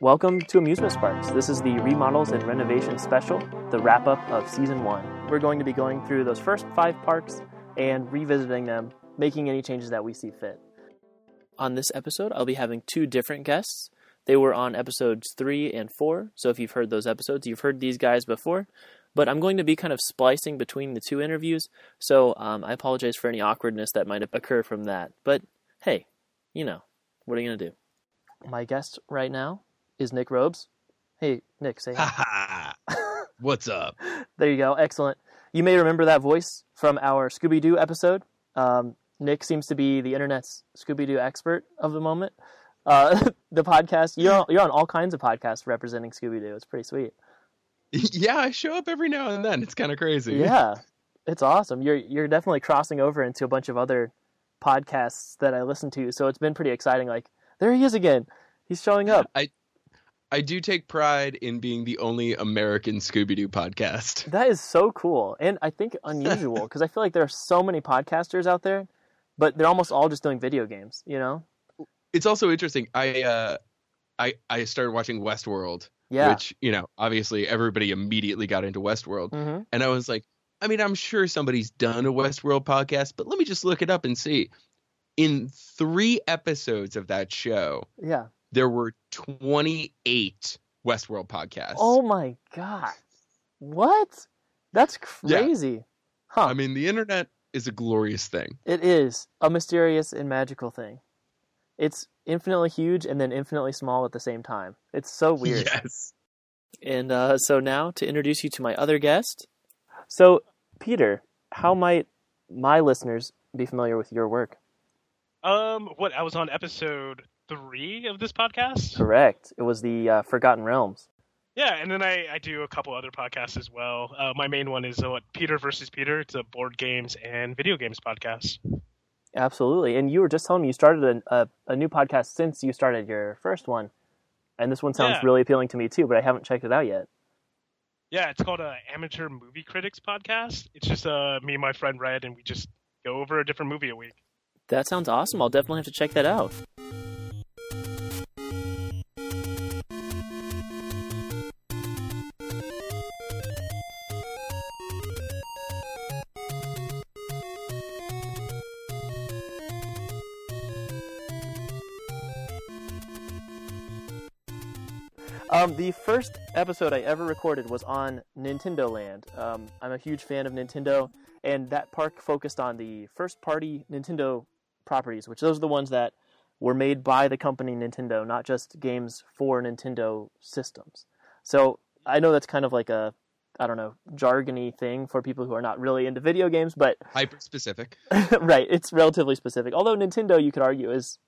Welcome to Amusement Sparks. This is the Remodels and Renovation Special, the wrap-up of Season 1. We're going to be going through those first 5 parks and revisiting them, making any changes that we see fit. On this episode, I'll be having 2 different guests. They were on episodes 3 and 4, so if you've heard those episodes, you've heard these guys before. But I'm going to be kind of splicing between the 2 interviews, so I apologize for any awkwardness that might occur from that. But hey, you know, what are you going to do? My guest right now is Nick Robes. Hey, Nick, say hi. What's up? There you go. Excellent. You may remember that voice from our Scooby-Doo episode. Nick seems to be the internet's Scooby-Doo expert of the moment. The podcast, you're on all kinds of podcasts representing Scooby-Doo. It's pretty sweet. Yeah, I show up every now and then. It's kind of crazy. Yeah, it's awesome. You're definitely crossing over into a bunch of other podcasts that I listen to, so it's been pretty exciting. Like, there he is again. He's showing up. I do take pride in being the only American Scooby-Doo podcast. That is so cool, and I think unusual, because I feel like there are so many podcasters out there, but they're almost all just doing video games, you know? It's also interesting. I started watching Westworld, which, you know, obviously everybody immediately got into Westworld, and I was like, I mean, I'm sure somebody's done a Westworld podcast, but let me just look it up and see. In 3 episodes of that show... yeah. There were 28 Westworld podcasts. Oh my God. What? That's crazy. Yeah. Huh. I mean, the internet is a glorious thing. It is a mysterious and magical thing. It's infinitely huge and then infinitely small at the same time. It's so weird. Yes. And so now to introduce you to my other guest. So, Peter, how might my listeners be familiar with your work? I was on episode 3 of this podcast? Correct. It was the Forgotten Realms. Yeah, and then I do a couple other podcasts as well. My main one is Peter versus Peter. It's a board games and video games podcast. Absolutely. And you were just telling me you started a new podcast since you started your first one. And this one sounds really appealing to me too, but I haven't checked it out yet. Yeah, it's called Amateur Movie Critics Podcast. It's just me and my friend Red, and we just go over a different movie a week. That sounds awesome. I'll definitely have to check that out. The first episode I ever recorded was on Nintendo Land. I'm a huge fan of Nintendo, and that park focused on the first-party Nintendo properties, which those are the ones that were made by the company Nintendo, not just games for Nintendo systems. So I know that's kind of like a, I don't know, jargony thing for people who are not really into video games, but... hyper-specific. Right, it's relatively specific. Although Nintendo, you could argue, is...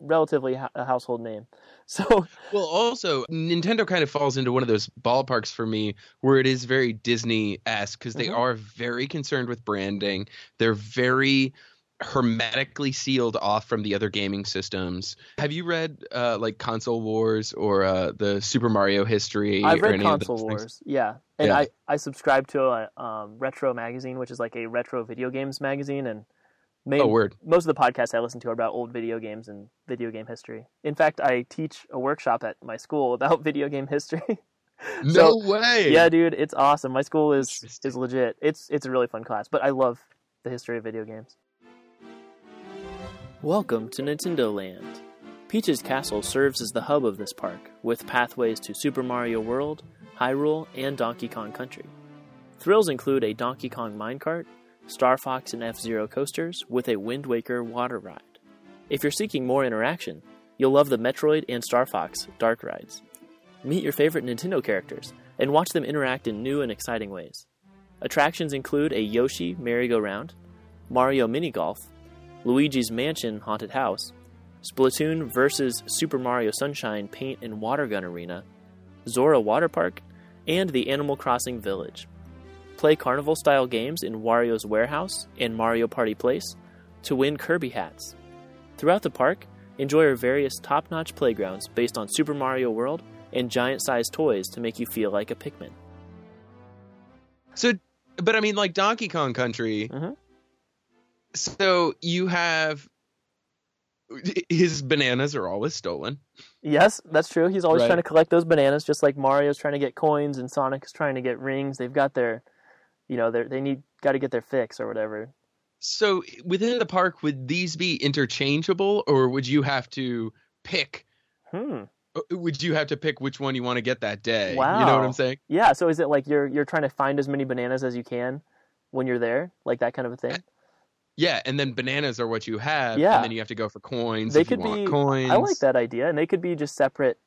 relatively a household name. So well, also Nintendo kind of falls into one of those ballparks for me where it is very Disney-esque because they are very concerned with branding. They're very hermetically sealed off from the other gaming systems. Have you read like Console Wars or the Super Mario history? I've read Console Wars, yeah. And I subscribe to a Retro magazine, which is like a retro video games magazine, and most of the podcasts I listen to are about old video games and video game history. In fact, I teach a workshop at my school about video game history. No way! Yeah, dude, it's awesome. My school is legit. It's a really fun class, but I love the history of video games. Welcome to Nintendo Land. Peach's Castle serves as the hub of this park, with pathways to Super Mario World, Hyrule, and Donkey Kong Country. Thrills include a Donkey Kong minecart, Star Fox and F-Zero coasters with a Wind Waker water ride. If you're seeking more interaction, you'll love the Metroid and Star Fox dark rides. Meet your favorite Nintendo characters and watch them interact in new and exciting ways. Attractions include a Yoshi merry-go-round, Mario mini golf, Luigi's Mansion haunted house, Splatoon vs. Super Mario Sunshine paint and water gun arena, Zora water park, and the Animal Crossing village. Play carnival-style games in Wario's Warehouse and Mario Party Place to win Kirby hats. Throughout the park, enjoy our various top-notch playgrounds based on Super Mario World and giant-sized toys to make you feel like a Pikmin. So, but I mean, like Donkey Kong Country, so you have his bananas are always stolen. Yes, that's true. He's always trying to collect those bananas, just like Mario's trying to get coins and Sonic's trying to get rings. They've got their, you know, they got to get their fix or whatever. So within the park, would these be interchangeable, or would you have to pick? Would you have to pick which one you want to get that day? Wow. You know what I'm saying? Yeah. So is it like you're trying to find as many bananas as you can when you're there, like that kind of a thing? Yeah, and then bananas are what you have, and then you have to go for coins. They could be coins. I like that idea, and they could be just separate,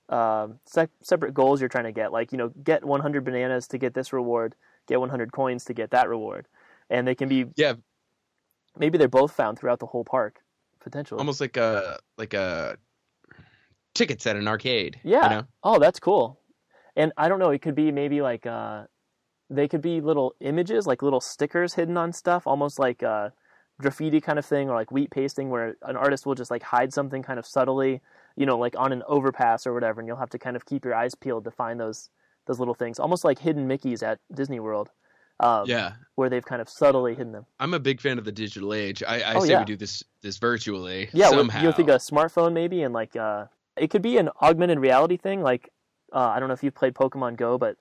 separate goals you're trying to get. Like, you know, get 100 bananas to get this reward, get 100 coins to get that reward, and they can be Maybe they're both found throughout the whole park, potentially. Almost like a tickets at an arcade. Yeah. You know? Oh, that's cool. And I don't know. It could be maybe like they could be little images, like little stickers hidden on stuff, almost like. Graffiti kind of thing, or like wheat pasting, where an artist will just like hide something kind of subtly, you know, like on an overpass or whatever, and you'll have to kind of keep your eyes peeled to find those little things, almost like hidden Mickeys at Disney World, where they've kind of subtly hidden them. I'm a big fan of the digital age. I say we do this virtually. Yeah, somehow. You'll think a smartphone maybe, and like it could be an augmented reality thing. Like I don't know if you've played Pokemon Go, but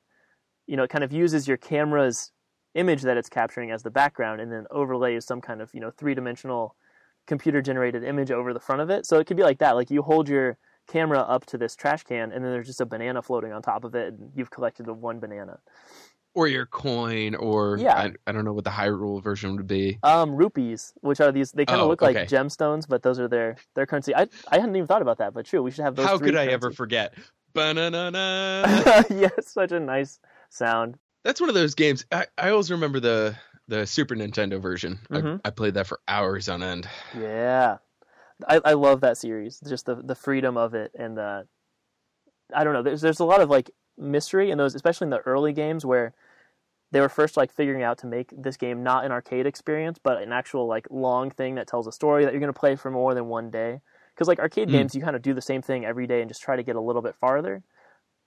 you know, it kind of uses your camera's image that it's capturing as the background, and then overlays some kind of, you know, three-dimensional computer-generated image over the front of it. So it could be like that. Like you hold your camera up to this trash can, and then there's just a banana floating on top of it, and you've collected the one banana. Or your coin, or I don't know what the Hyrule version would be. Rupees, which are these. They kind of look like gemstones, but those are their currency. I hadn't even thought about that, but true, we should have those. How could I ever forget? Banana. Yes, such a nice sound. That's one of those games. I always remember the Super Nintendo version. Mm-hmm. I played that for hours on end. Yeah. I love that series. Just the freedom of it, and the, I don't know, there's a lot of like mystery in those, especially in the early games where they were first like figuring out to make this game not an arcade experience, but an actual like long thing that tells a story that you're going to play for more than one day. Because like arcade games, you kind of do the same thing every day and just try to get a little bit farther.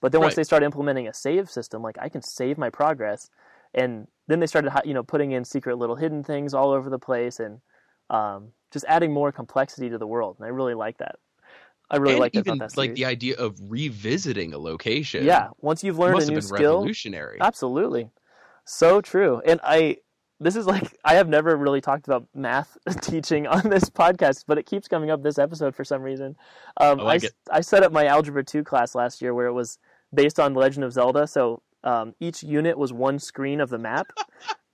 But then once they started implementing a save system, like I can save my progress, and then they started, you know, putting in secret little hidden things all over the place, and just adding more complexity to the world. And I really like that. I really like that. Even about that like the idea of revisiting a location. Yeah, once you've learned a new skill, must have been revolutionary. Absolutely, so true. And this is like, I have never really talked about math teaching on this podcast, but it keeps coming up this episode for some reason. I set up my Algebra 2 class last year where it was based on Legend of Zelda. So each unit was one screen of the map.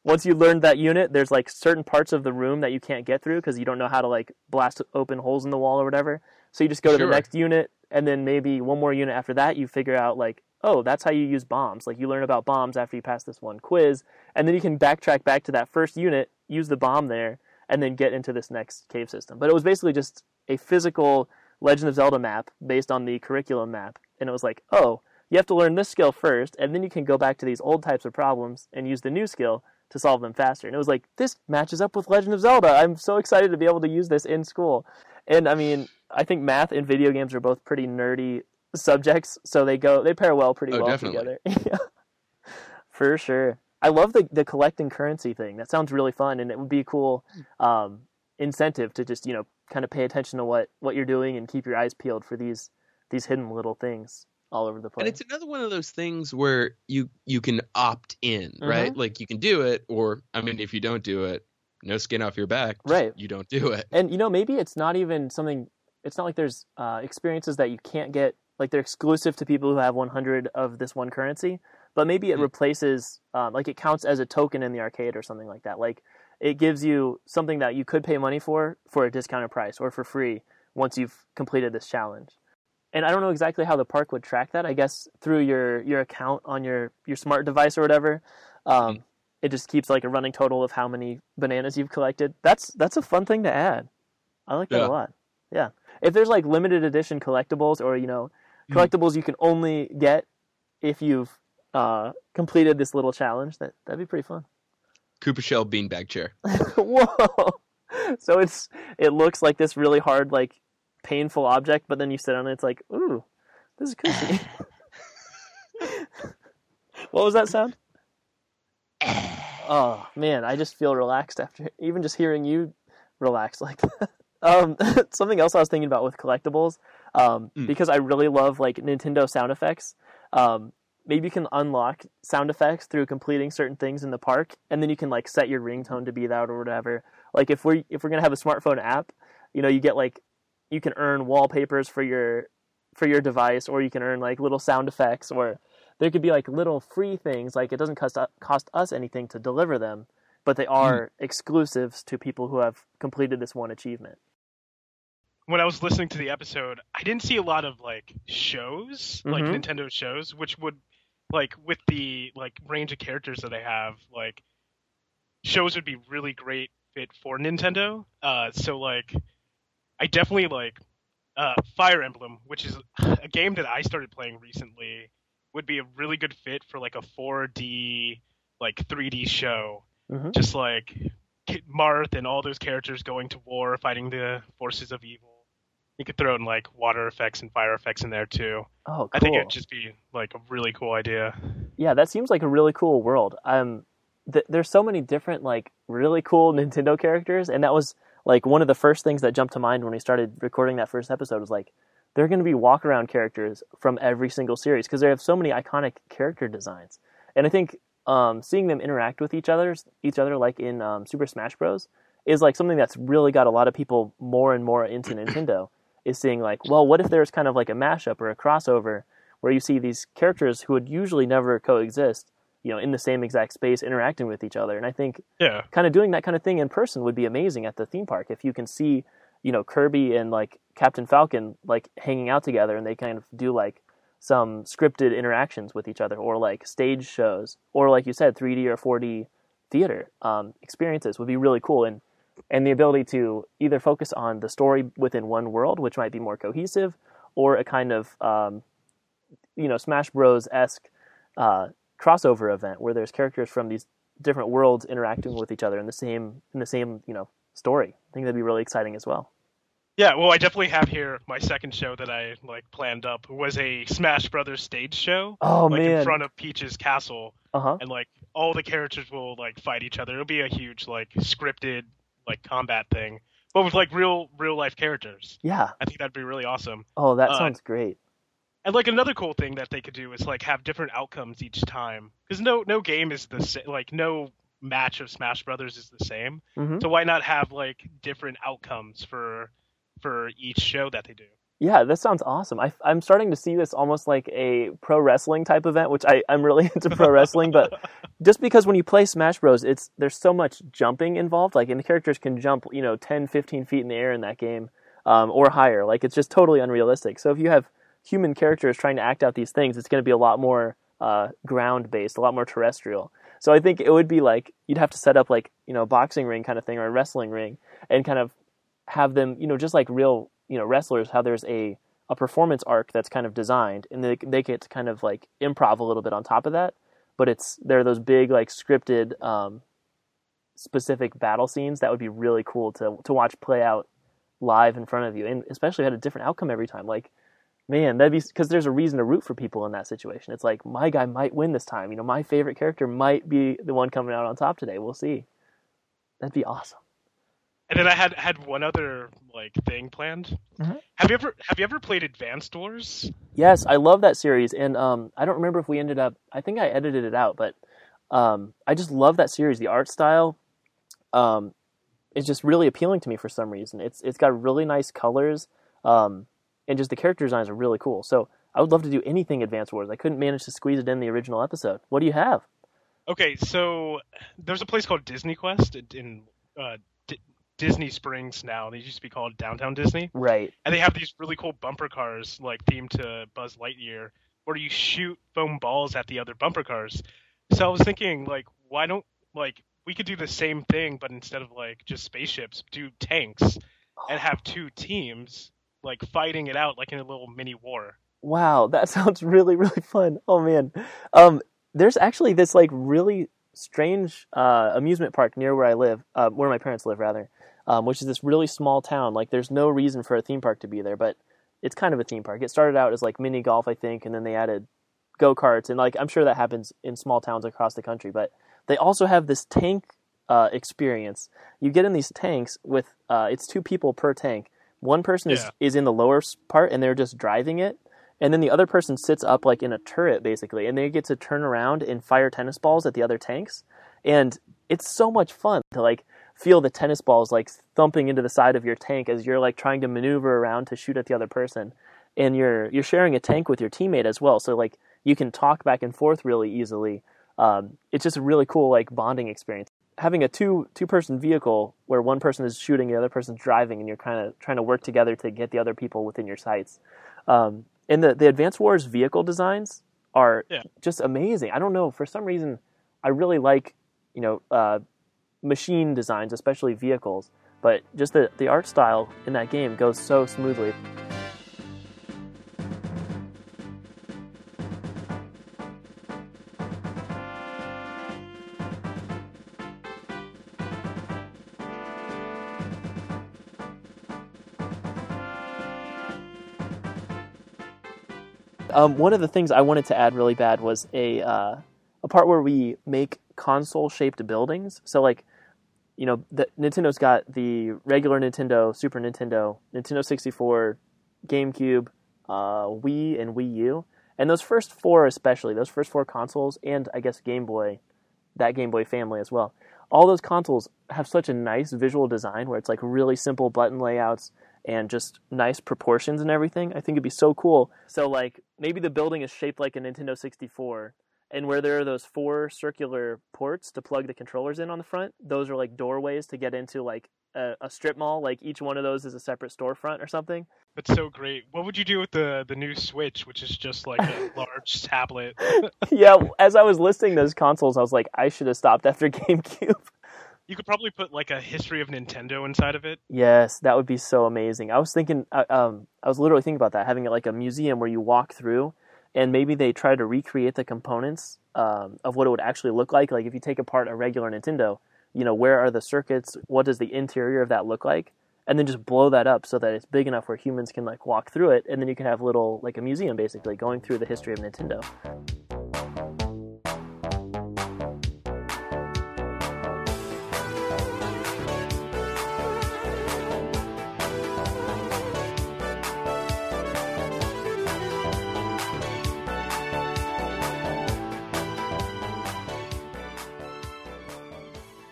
Once you learned that unit, there's like certain parts of the room that you can't get through because you don't know how to like blast open holes in the wall or whatever. So you just go to the next unit, and then maybe one more unit after that, you figure out like, oh, that's how you use bombs. Like you learn about bombs after you pass this one quiz, and then you can backtrack back to that first unit, use the bomb there, and then get into this next cave system. But it was basically just a physical Legend of Zelda map based on the curriculum map. And it was like, oh, you have to learn this skill first, and then you can go back to these old types of problems and use the new skill to solve them faster. And it was like, this matches up with Legend of Zelda. I'm so excited to be able to use this in school. And I mean, I think math and video games are both pretty nerdy subjects, so they pair well together. Yeah, for sure. I love the collecting currency thing. That sounds really fun, and it would be a cool incentive to just, you know, kind of pay attention to what you're doing and keep your eyes peeled for these hidden little things all over the place. And it's another one of those things where you can opt in, right? Like you can do it, or I mean, if you don't do it, no skin off your back, right? You don't do it. And you know, maybe it's not even something. It's not like there's experiences that you can't get. Like they're exclusive to people who have 100 of this one currency, but maybe it replaces, like it counts as a token in the arcade or something like that. Like it gives you something that you could pay money for a discounted price or for free once you've completed this challenge. And I don't know exactly how the park would track that. I guess through your account on your smart device or whatever, it just keeps like a running total of how many bananas you've collected. That's a fun thing to add. I like that a lot. Yeah. If there's like limited edition collectibles or, you know, collectibles you can only get if you've completed this little challenge, that'd be pretty fun. Koopa shell beanbag chair. Whoa! So it looks like this really hard, like painful object, but then you sit on it, it's like, ooh, this is cushy. What was that sound? Oh man, I just feel relaxed after even just hearing you relax like that. Something else I was thinking about with collectibles, because I really love like Nintendo sound effects. Maybe you can unlock sound effects through completing certain things in the park, and then you can like set your ringtone to be that or whatever. Like if we're gonna have a smartphone app, you know, you get like you can earn wallpapers for your device, or you can earn like little sound effects, or there could be like little free things. Like it doesn't cost us anything to deliver them, but they are exclusives to people who have completed this one achievement. When I was listening to the episode, I didn't see a lot of like shows, like Nintendo shows, which would. Like, with the, like, range of characters that I have, like, shows would be really great fit for Nintendo. So, like, I definitely, like, Fire Emblem, which is a game that I started playing recently, would be a really good fit for, like, a 4D, like, 3D show. Mm-hmm. Just, like, Kid Marth and all those characters going to war, fighting the forces of evil. You could throw in, like, water effects and fire effects in there, too. Oh, cool. I think it would just be, like, a really cool idea. Yeah, that seems like a really cool world. There's so many different, like, really cool Nintendo characters, and that was, like, one of the first things that jumped to mind when we started recording that first episode was, like, there are going to be walk-around characters from every single series, because they have so many iconic character designs. And I think seeing them interact with each other like in Super Smash Bros., is, like, something that's really got a lot of people more and more into Nintendo. Is seeing like, well, what if there's kind of like a mashup or a crossover where you see these characters who would usually never coexist, you know, in the same exact space interacting with each other. And I think kind of doing that kind of thing in person would be amazing at the theme park. If you can see, you know, Kirby and like Captain Falcon, like hanging out together and they kind of do like some scripted interactions with each other or like stage shows or like you said, 3D or 4D theater experiences would be really cool. And the ability to either focus on the story within one world, which might be more cohesive, or a kind of, you know, Smash Bros-esque crossover event where there's characters from these different worlds interacting with each other in the same you know, story. I think that'd be really exciting as well. Yeah, well, I definitely have here my second show that I, like, planned up was a Smash Brothers stage show. Oh, like, man. In front of Peach's Castle. Uh-huh. And, like, all the characters will, like, fight each other. It'll be a huge, like, scripted... like combat thing, but with like real life characters. Yeah, I think that'd be really awesome. Oh, that sounds great. And like another cool thing that they could do is like have different outcomes each time, because no game is the same. Like no match of Smash Brothers is the same. Mm-hmm. So why not have like different outcomes for each show that they do? Yeah, that sounds awesome. I'm starting to see this almost like a pro wrestling type event, which I'm really into pro wrestling, but just because when you play Smash Bros, there's so much jumping involved, like, and the characters can jump, you know, 10, 15 feet in the air in that game, or higher. Like, it's just totally unrealistic. So if you have human characters trying to act out these things, it's going to be a lot more ground-based, a lot more terrestrial. So I think it would be like, you'd have to set up, like, you know, a boxing ring kind of thing or a wrestling ring and kind of have them, you know, just like real... you know, wrestlers, how there's a performance arc that's kind of designed, and they get to kind of like improv a little bit on top of that, but there are those big like scripted specific battle scenes that would be really cool to watch play out live in front of you, and especially had a different outcome every time. Like, man, that'd be, because there's a reason to root for people in that situation. It's like, my guy might win this time, you know, my favorite character might be the one coming out on top today. We'll see. That'd be awesome. And then I had one other like thing planned. Mm-hmm. Have you ever played Advanced Wars? Yes, I love that series, and I don't remember if we ended up. I think I edited it out, but I just love that series. The art style is just really appealing to me for some reason. It's got really nice colors, and just the character designs are really cool. So I would love to do anything Advanced Wars. I couldn't manage to squeeze it in the original episode. What do you have? Okay, so there's a place called Disney Quest in. Disney Springs now. They used to be called Downtown Disney. Right. And they have these really cool bumper cars, like, themed to Buzz Lightyear, where you shoot foam balls at the other bumper cars. So I was thinking, like, why don't, like, we could do the same thing, but instead of, like, just spaceships, do tanks and have two teams, like, fighting it out, like, in a little mini war. Wow, that sounds really, really fun. Oh, man. There's actually this, like, really strange amusement park near where I live, where my parents live, rather. Which is this really small town. Like, there's no reason for a theme park to be there, but it's kind of a theme park. It started out as, like, mini golf, I think, and then they added go-karts, and, like, I'm sure that happens in small towns across the country, but they also have this tank experience. You get in these tanks with it's two people per tank. One person is in the lower part and they're just driving it, and then the other person sits up like in a turret basically, and they get to turn around and fire tennis balls at the other tanks. And it's so much fun to like feel the tennis balls like thumping into the side of your tank as you're like trying to maneuver around to shoot at the other person. And you're sharing a tank with your teammate as well, so like you can talk back and forth really easily. It's just a really cool like bonding experience. Having a two-person vehicle where one person is shooting, the other person's driving, and you're kind of trying to work together to get the other people within your sights. And the Advance Wars vehicle designs are just amazing. I don't know, for some reason, I really like, machine designs, especially vehicles. But just the art style in that game goes so smoothly. One of the things I wanted to add really bad was a part where we make console-shaped buildings. So, like, Nintendo's got the regular Nintendo, Super Nintendo, Nintendo 64, GameCube, Wii, and Wii U. And those first four especially, those first four consoles, and I guess Game Boy, that Game Boy family as well, all those consoles have such a nice visual design where it's, like, really simple button layouts and just nice proportions and everything. I think it'd be so cool. So, like, maybe the building is shaped like a Nintendo 64, and where there are those four circular ports to plug the controllers in on the front, those are, like, doorways to get into, like, a strip mall. Like, each one of those is a separate storefront or something. That's so great. What would you do with the new Switch, which is just, like, a large tablet? Yeah, as I was listing those consoles, I was like, I should have stopped after GameCube. You could probably put, like, a history of Nintendo inside of it. Yes, that would be so amazing. I was thinking, I was literally thinking about that, having, like, a museum where you walk through, and maybe they try to recreate the components of what it would actually look like. Like, if you take apart a regular Nintendo, where are the circuits? What does the interior of that look like? And then just blow that up so that it's big enough where humans can, like, walk through it, and then you can have little, like, a museum, basically, going through the history of Nintendo.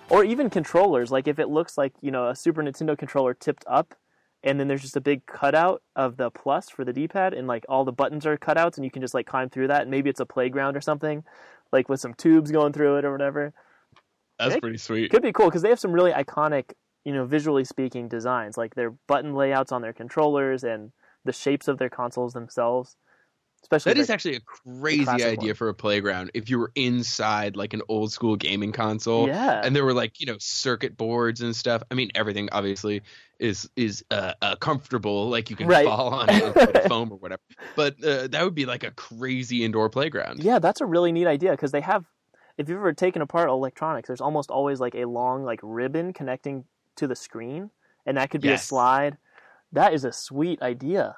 Or even controllers, like if it looks like, a Super Nintendo controller tipped up, and then there's just a big cutout of the plus for the D-pad, and like all the buttons are cutouts, and you can just like climb through that, and maybe it's a playground or something, like with some tubes going through it or whatever. That's pretty sweet. Could be cool, because they have some really iconic, visually speaking designs, like their button layouts on their controllers and the shapes of their consoles themselves. Especially that is actually a crazy idea for a playground. If you were inside like an old school gaming console, and there were like circuit boards and stuff. I mean, everything obviously is comfortable, like you can fall on it and put foam or whatever. But that would be like a crazy indoor playground. Yeah, that's a really neat idea because they have. If you've ever taken apart electronics, there's almost always like a long like ribbon connecting to the screen, and that could be a slide. That is a sweet idea.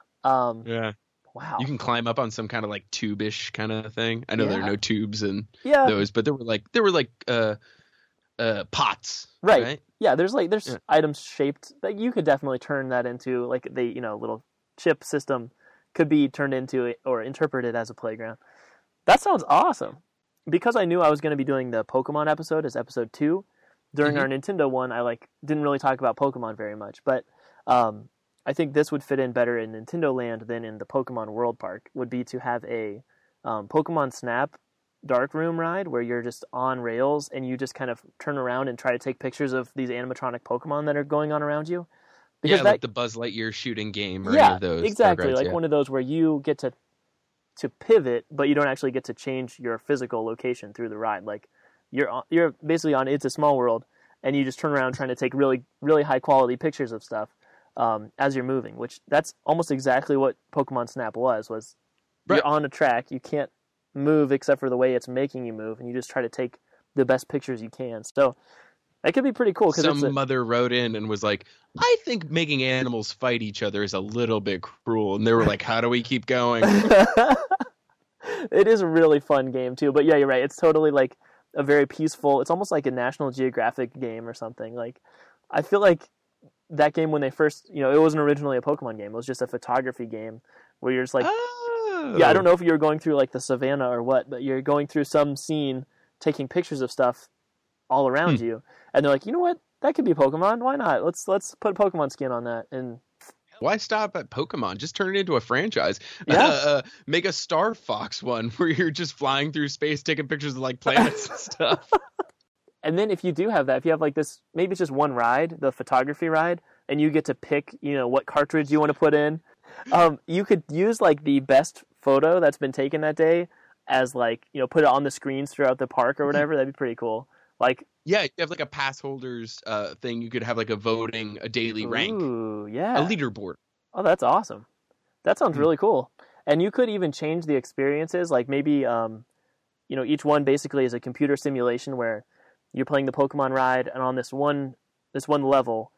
Wow. You can climb up on some kind of like tube-ish kind of thing. I know there are no tubes in those, but there were like pots. Right? Yeah, there's items shaped that you could definitely turn that into like the little chip system could be turned into or interpreted as a playground. That sounds awesome. Because I knew I was going to be doing the Pokemon episode as episode 2. During our Nintendo one, I like didn't really talk about Pokemon very much, but I think this would fit in better in Nintendo Land than in the Pokemon World Park, would be to have a Pokemon Snap dark room ride where you're just on rails and you just kind of turn around and try to take pictures of these animatronic Pokemon that are going on around you. Because like the Buzz Lightyear shooting game or any of those. Exactly, like one of those where you get to pivot, but you don't actually get to change your physical location through the ride. Like you're basically on It's a Small World, and you just turn around trying to take really, really high-quality pictures of stuff. As you're moving, which that's almost exactly what Pokemon Snap was you're on a track, you can't move except for the way it's making you move, and you just try to take the best pictures you can. So that could be pretty cool. Some mother wrote in and was like, I think making animals fight each other is a little bit cruel. And they were like, how do we keep going? It is a really fun game too, but yeah, you're right. It's totally like a very peaceful, it's almost like a National Geographic game or something. Like, I feel like that game when they first, you know, it wasn't originally a Pokemon game. It was just a photography game where you're just like, yeah, I don't know if you were going through like the savannah or what, but you're going through some scene, taking pictures of stuff all around you. And they're like, you know what? That could be Pokemon. Why not? Let's put Pokemon skin on that. And why stop at Pokemon? Just turn it into a franchise. Yeah. Make a Star Fox one where you're just flying through space, taking pictures of like planets and stuff. And then if you do have that, if you have like this, maybe it's just one ride, the photography ride, and you get to pick, you know, what cartridge you want to put in. You could use like the best photo that's been taken that day as like, you know, put it on the screens throughout the park or whatever. That'd be pretty cool. Like, yeah, you have like a pass holders thing. You could have like a voting, a daily rank, a leaderboard. Oh, that's awesome. That sounds really cool. And you could even change the experiences. Like maybe, you know, each one basically is a computer simulation where you're playing the Pokemon ride, and on this one level,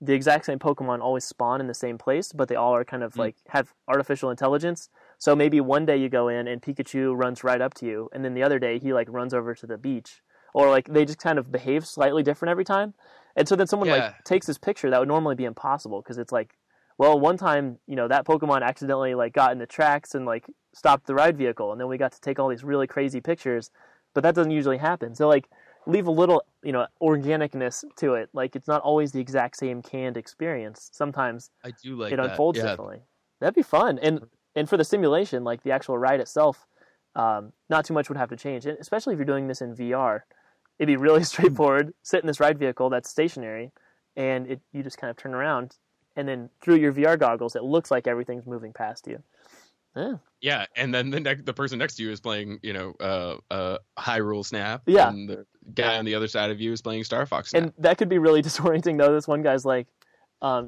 the exact same Pokemon always spawn in the same place, but they all are kind of like have artificial intelligence. So maybe one day you go in and Pikachu runs right up to you, and then the other day he like runs over to the beach. Or like they just kind of behave slightly different every time. And so then someone like takes this picture that would normally be impossible, because it's like, well, one time, you know, that Pokemon accidentally like got in the tracks and like stopped the ride vehicle, and then we got to take all these really crazy pictures, but that doesn't usually happen. So like leave a little, you know, organicness to it. Like it's not always the exact same canned experience. Sometimes I do like it unfolds differently. That'd be fun. And for the simulation, like the actual ride itself, not too much would have to change. And especially if you're doing this in VR. It'd be really straightforward. Sit in this ride vehicle that's stationary, and you just kind of turn around, and then through your VR goggles, it looks like everything's moving past you. Yeah, and then the person next to you is playing, you know, Hyrule Snap. Yeah. And the guy on the other side of you is playing Star Fox Snap. And that could be really disorienting, though. This one guy's like,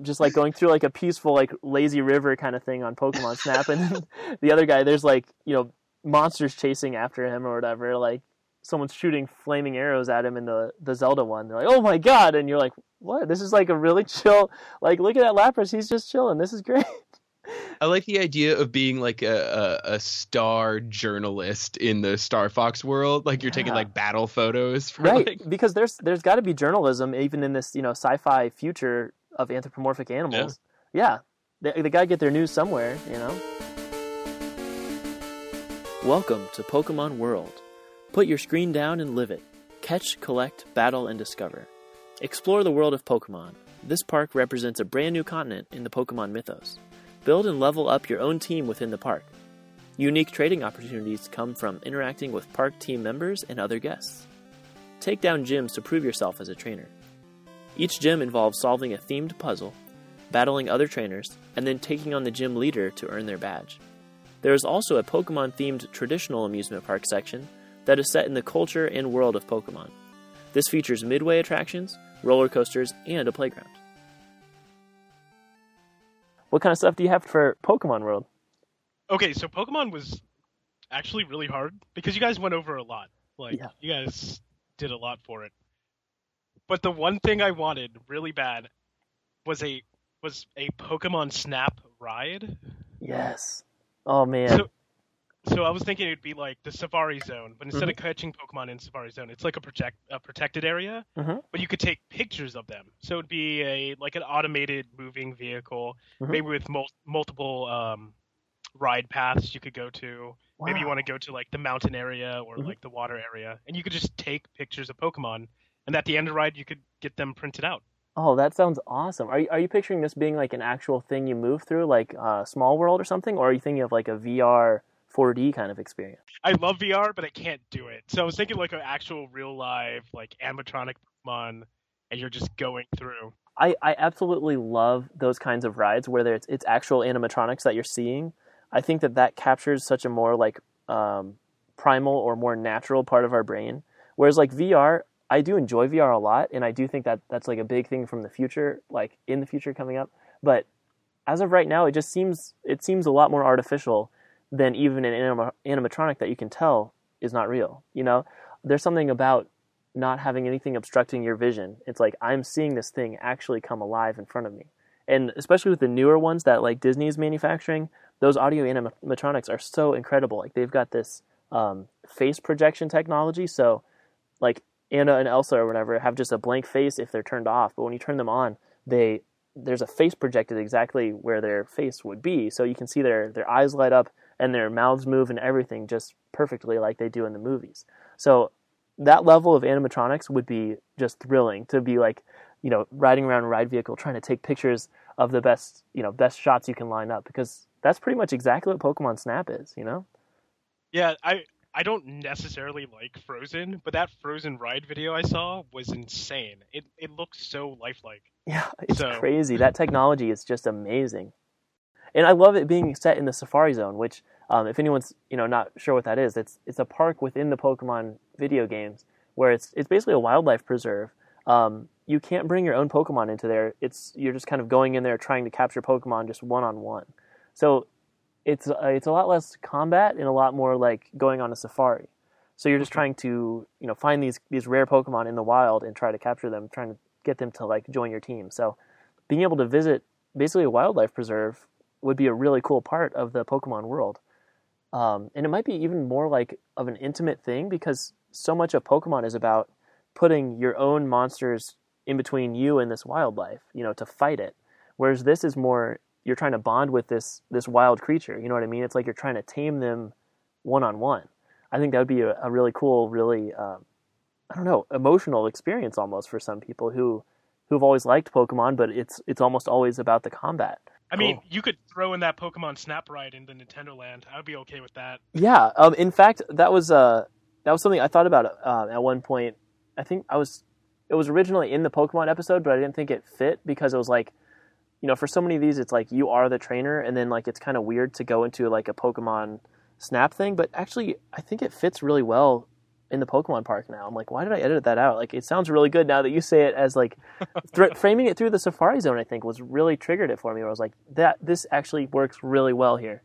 just like going through like a peaceful, like lazy river kind of thing on Pokemon Snap, and then the other guy, there's like, you know, monsters chasing after him or whatever, like. Someone's shooting flaming arrows at him in the Zelda one. They're like, oh my god! And you're like, what? This is like a really chill, like, look at that Lapras, he's just chilling. This is great. I like the idea of being like a star journalist in the Star Fox world. Like you're taking like battle photos. For, right, like... because there's got to be journalism even in this, you know, sci-fi future of anthropomorphic animals. Yeah. They got to get their news somewhere, you know. Welcome to Pokemon World. Put your screen down and live it. Catch, collect, battle, and discover. Explore the world of Pokemon. This park represents a brand new continent in the Pokemon mythos. Build and level up your own team within the park. Unique trading opportunities come from interacting with park team members and other guests. Take down gyms to prove yourself as a trainer. Each gym involves solving a themed puzzle, battling other trainers, and then taking on the gym leader to earn their badge. There is also a Pokemon-themed traditional amusement park section that is set in the culture and world of Pokemon. This features midway attractions, roller coasters, and a playground. What kind of stuff do you have for Pokemon World? Okay, so Pokemon was actually really hard because you guys went over a lot. Like, you guys did a lot for it. But the one thing I wanted really bad was a Pokemon Snap ride. Yes. Oh man. So I was thinking it'd be like the Safari Zone, but instead of catching Pokemon in Safari Zone, it's like a protected area, but you could take pictures of them. So it'd be an automated moving vehicle, maybe with multiple ride paths you could go to. Wow. Maybe you want to go to like the mountain area or like the water area, and you could just take pictures of Pokemon, and at the end of the ride you could get them printed out. Oh, that sounds awesome. Are you picturing this being like an actual thing you move through, like Small World or something, or are you thinking of like a VR 4D kind of experience? I love VR, but I can't do it. So I was thinking like an actual real live, like animatronic Pokemon, and you're just going through. I absolutely love those kinds of rides where it's actual animatronics that you're seeing. I think that captures such a more like primal or more natural part of our brain. Whereas like VR, I do enjoy VR a lot, and I do think that that's like a big thing from the future, like in the future coming up. But as of right now, it just seems a lot more artificial than even an animatronic that you can tell is not real. You know, there's something about not having anything obstructing your vision. It's like, I'm seeing this thing actually come alive in front of me. And especially with the newer ones that like Disney's manufacturing, those audio animatronics are so incredible. Like they've got this face projection technology. So like Anna and Elsa or whatever have just a blank face if they're turned off, but when you turn them on, there's a face projected exactly where their face would be, so you can see their eyes light up and their mouths move and everything just perfectly like they do in the movies. So that level of animatronics would be just thrilling to be like, you know, riding around a ride vehicle trying to take pictures of the best, you know, best shots you can line up, because that's pretty much exactly what Pokemon Snap is, you know? Yeah, I don't necessarily like Frozen, but that Frozen ride video I saw was insane. It looks so lifelike. Yeah, it's crazy. That technology is just amazing. And I love it being set in the Safari Zone, which, if anyone's, you know, not sure what that is, it's a park within the Pokemon video games where it's basically a wildlife preserve. You can't bring your own Pokemon into there. You're just kind of going in there trying to capture Pokemon just one-on-one. So it's a lot less combat and a lot more like going on a safari. So you're just trying to, you know, find these rare Pokemon in the wild and try to capture them, trying to get them to like join your team. So being able to visit basically a wildlife preserve would be a really cool part of the Pokemon world. And it might be even more like of an intimate thing, because so much of Pokemon is about putting your own monsters in between you and this wildlife, you know, to fight it. Whereas this is more, you're trying to bond with this wild creature, you know what I mean? It's like you're trying to tame them one-on-one. I think that would be a really cool, really, I don't know, emotional experience almost for some people who've always liked Pokemon, but it's almost always about the combat. I mean, You could throw in that Pokemon Snap ride into Nintendo Land. I'd be okay with that. Yeah. In fact, that was something I thought about at one point. I think it was originally in the Pokemon episode, but I didn't think it fit because it was like, you know, for so many of these, it's like you are the trainer, and then like it's kind of weird to go into like a Pokemon Snap thing. But actually, I think it fits really well in the Pokemon park now. I'm like, why did I edit that out? Like, it sounds really good now that you say it as like framing it through the Safari Zone, I think, was really triggered it for me, where I was like, this actually works really well here.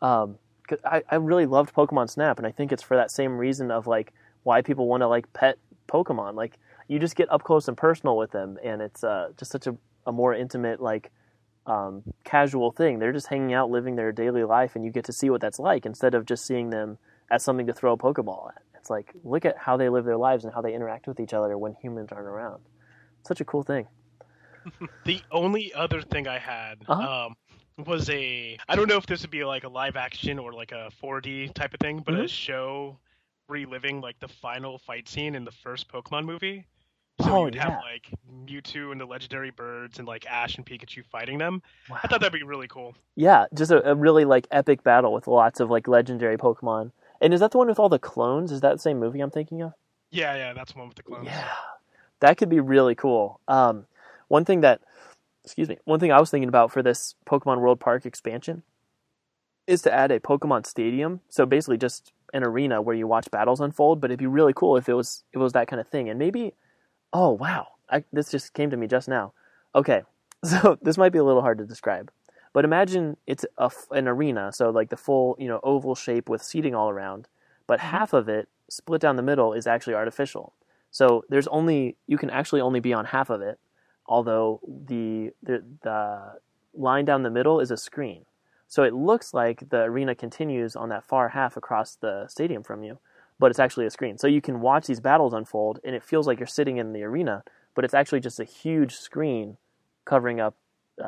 'Cause I really loved Pokemon Snap, and I think it's for that same reason of like why people want to like pet Pokemon. Like, you just get up close and personal with them, and it's just such a more intimate, like casual thing. They're just hanging out, living their daily life, and you get to see what that's like instead of just seeing them as something to throw a Pokeball at. It's like, look at how they live their lives and how they interact with each other when humans aren't around. It's such a cool thing. The only other thing I had was I don't know if this would be like a live action or like a 4D type of thing, but a show reliving like the final fight scene in the first Pokemon movie. So you'd have like Mewtwo and the legendary birds and like Ash and Pikachu fighting them. Wow. I thought that'd be really cool. Yeah, just a really like epic battle with lots of like legendary Pokemon. And is that the one with all the clones? Is that the same movie I'm thinking of? Yeah, that's the one with the clones. Yeah, that could be really cool. One thing I was thinking about for this Pokemon World Park expansion is to add a Pokemon Stadium. So basically just an arena where you watch battles unfold, but it'd be really cool if it was that kind of thing. And maybe, this just came to me just now. Okay, so this might be a little hard to describe. But imagine it's an arena, so like the full, you know, oval shape with seating all around, but half of it split down the middle is actually artificial. So there's you can actually only be on half of it, although the line down the middle is a screen. So it looks like the arena continues on that far half across the stadium from you, but it's actually a screen. So you can watch these battles unfold, and it feels like you're sitting in the arena, but it's actually just a huge screen covering up,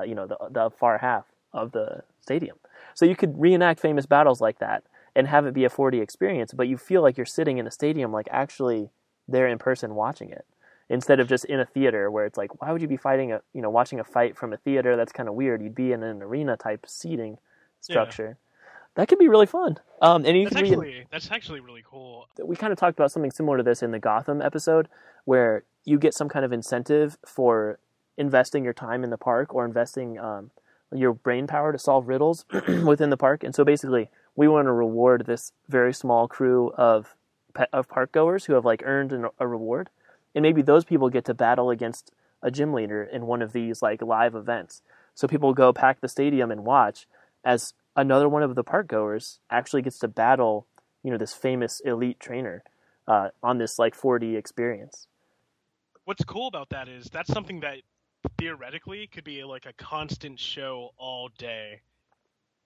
you know, the far half of the stadium. So you could reenact famous battles like that and have it be a 4D experience, but you feel like you're sitting in a stadium, like actually there in person watching it, instead of just in a theater where it's like, why would you be fighting watching a fight from a theater? That's kind of weird. You'd be in an arena type seating structure. Yeah. That could be really fun. That's actually really cool. We kind of talked about something similar to this in the Gotham episode, where you get some kind of incentive for investing your time in the park or investing, your brain power to solve riddles within the park. And so basically we want to reward this very small crew of park goers who have like earned a reward. And maybe those people get to battle against a gym leader in one of these like live events. So people go pack the stadium and watch as another one of the park goers actually gets to battle, you know, this famous elite trainer, on this like 4D experience. What's cool about that is that's something that theoretically could be like a constant show all day.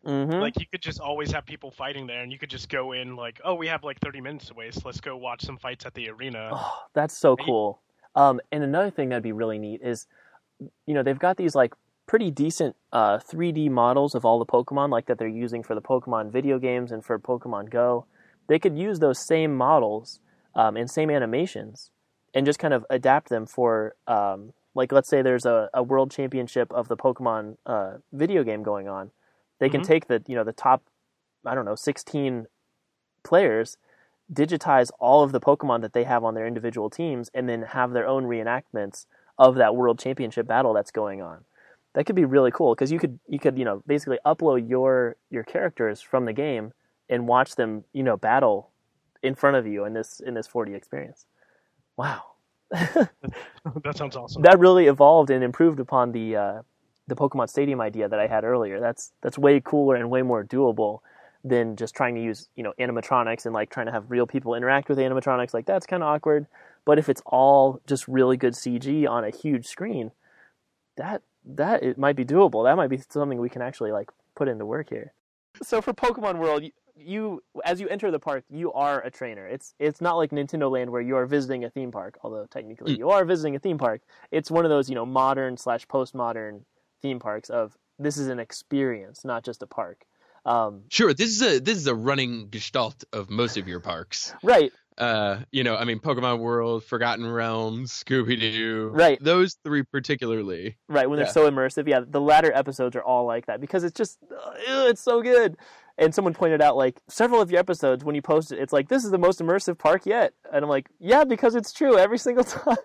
Mm-hmm. Like, you could just always have people fighting there, and you could just go in like, oh, we have like 30 minutes to waste. Let's go watch some fights at the arena. Oh, that's so cool. And another thing that'd be really neat is, you know, they've got these like pretty decent 3D models of all the Pokemon, like that they're using for the Pokemon video games and for Pokemon Go. They could use those same models and same animations and just kind of adapt them for, like, let's say there's a world championship of the Pokemon video game going on. They can take the, you know, the top, I don't know, 16 players, digitize all of the Pokemon that they have on their individual teams, and then have their own reenactments of that world championship battle that's going on. That could be really cool, because you could, you know, basically upload your characters from the game and watch them, you know, battle in front of you in this 4D experience. Wow. That sounds awesome. That really evolved and improved upon the Pokemon Stadium idea that I had earlier. That's way cooler and way more doable than just trying to use, you know, animatronics and like trying to have real people interact with animatronics. Like, that's kind of awkward. But if it's all just really good CG on a huge screen, that it might be doable. That might be something we can actually like put into work here. So for Pokemon World, you as you enter the park, you are a trainer. It's not like Nintendo Land where you are visiting a theme park, although technically you are visiting a theme park. It's one of those, you know, modern/postmodern theme parks of this is an experience, not just a park. Sure, this is a running gestalt of most of your parks. Right. You know, I mean, Pokemon World, Forgotten Realms, Scooby-Doo. Right. Those three particularly. Right, when they're so immersive. Yeah, the latter episodes are all like that because it's just, it's so good. And someone pointed out, like, several of your episodes, when you post it, it's like, this is the most immersive park yet. And I'm like, yeah, because it's true every single time.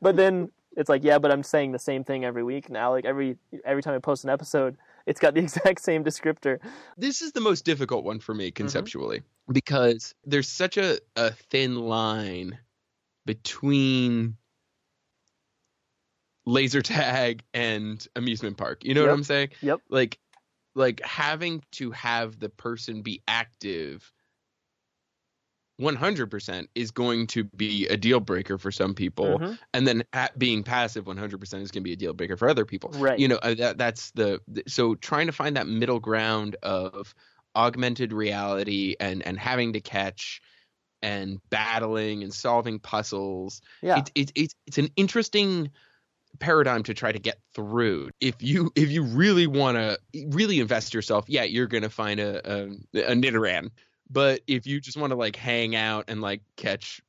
But then it's like, yeah, but I'm saying the same thing every week now. Like, every time I post an episode, it's got the exact same descriptor. This is the most difficult one for me conceptually, because there's such a thin line between laser tag and amusement park. You know what I'm saying? Yep. Like having to have the person be active 100% is going to be a deal breaker for some people, and then being passive 100% is going to be a deal breaker for other people. Right. You know, so trying to find that middle ground of augmented reality and having to catch and battling and solving puzzles. Yeah. It's an interesting paradigm to try to get through. If you really want to really invest yourself, yeah, you're going to find a Nidoran. But if you just want to like hang out and like catch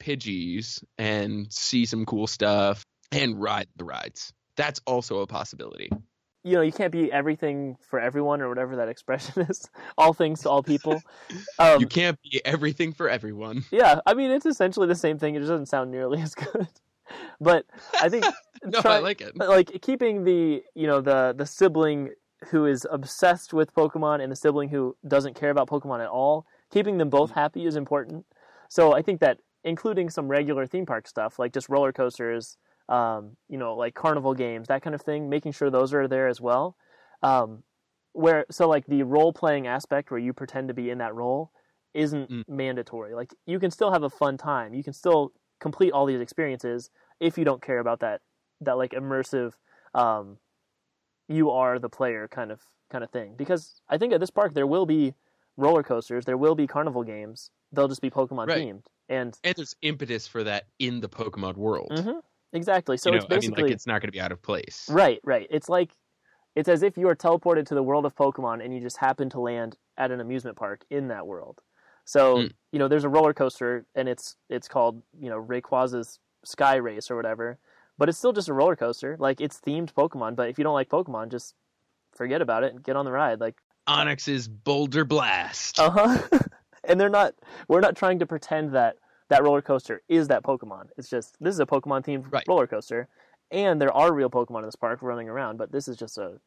Pidgeys and see some cool stuff and ride the rides, that's also a possibility. You know, you can't be everything for everyone or whatever that expression is. All things to all people. You can't be everything for everyone. Yeah, I mean, it's essentially the same thing. It just doesn't sound nearly as good. But I think I like it. Like keeping the, you know, the sibling who is obsessed with Pokemon and the sibling who doesn't care about Pokemon at all, keeping them both happy is important. So I think that including some regular theme park stuff, like just roller coasters, you know, like carnival games, that kind of thing, making sure those are there as well. So like the role-playing aspect where you pretend to be in that role isn't mandatory. Like you can still have a fun time. You can still complete all these experiences if you don't care about that like immersive, you are the player kind of thing. Because I think at this park there will be roller coasters, there will be carnival games. They'll just be Pokemon themed, and there's impetus for that in the Pokemon World. Exactly. So you it's know, basically I mean, like, it's not going to be out of place. Right. It's like it's as if you are teleported to the world of Pokemon and you just happen to land at an amusement park in that world. So you know there's a roller coaster and it's called, you know, Rayquaza's Sky Race or whatever. But it's still just a roller coaster. Like, it's themed Pokemon, but if you don't like Pokemon, just forget about it and get on the ride. Like Onix's Boulder Blast. And we're not trying to pretend that roller coaster is that Pokemon. It's just, this is a Pokemon-themed roller coaster, and there are real Pokemon in this park running around, but this is just a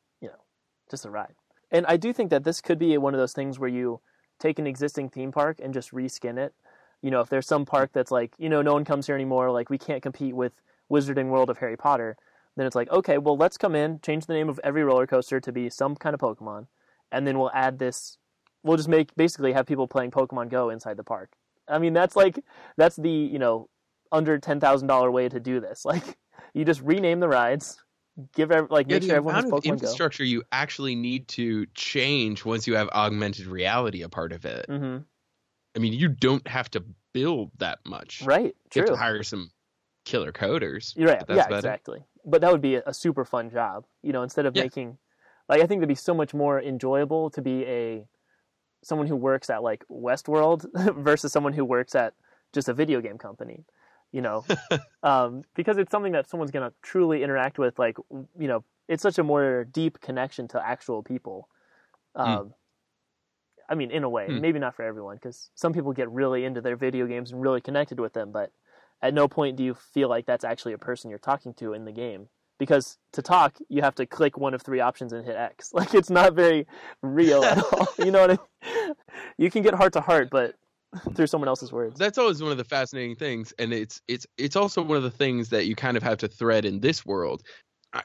ride. And I do think that this could be one of those things where you take an existing theme park and just reskin it. You know, if there's some park that's like, you know, no one comes here anymore, like, we can't compete with Wizarding World of Harry Potter, then it's like, okay, well, let's come in, change the name of every roller coaster to be some kind of Pokemon, and then we'll add this, we'll just make, basically have people playing Pokemon Go inside the park. I mean, that's the, you know, under $10,000 way to do this. Like, you just rename the rides, make sure everyone has Pokemon Go. The infrastructure you actually need to change once you have augmented reality a part of it. Mm-hmm. I mean, you don't have to build that much. Right, true. You have to hire some killer coders. Right, yeah, exactly. But that would be a super fun job, you know, instead of making... Like, I think it'd be so much more enjoyable to be someone who works at, like, Westworld versus someone who works at just a video game company, you know. Because it's something that someone's going to truly interact with, like, you know, it's such a more deep connection to actual people. I mean, in a way, maybe not for everyone, because some people get really into their video games and really connected with them, but at no point do you feel like that's actually a person you're talking to in the game. Because to talk, you have to click one of three options and hit X. Like, it's not very real at all. You know what I mean? You can get heart-to-heart, but through someone else's words. That's always one of the fascinating things, and it's also one of the things that you kind of have to thread in this world.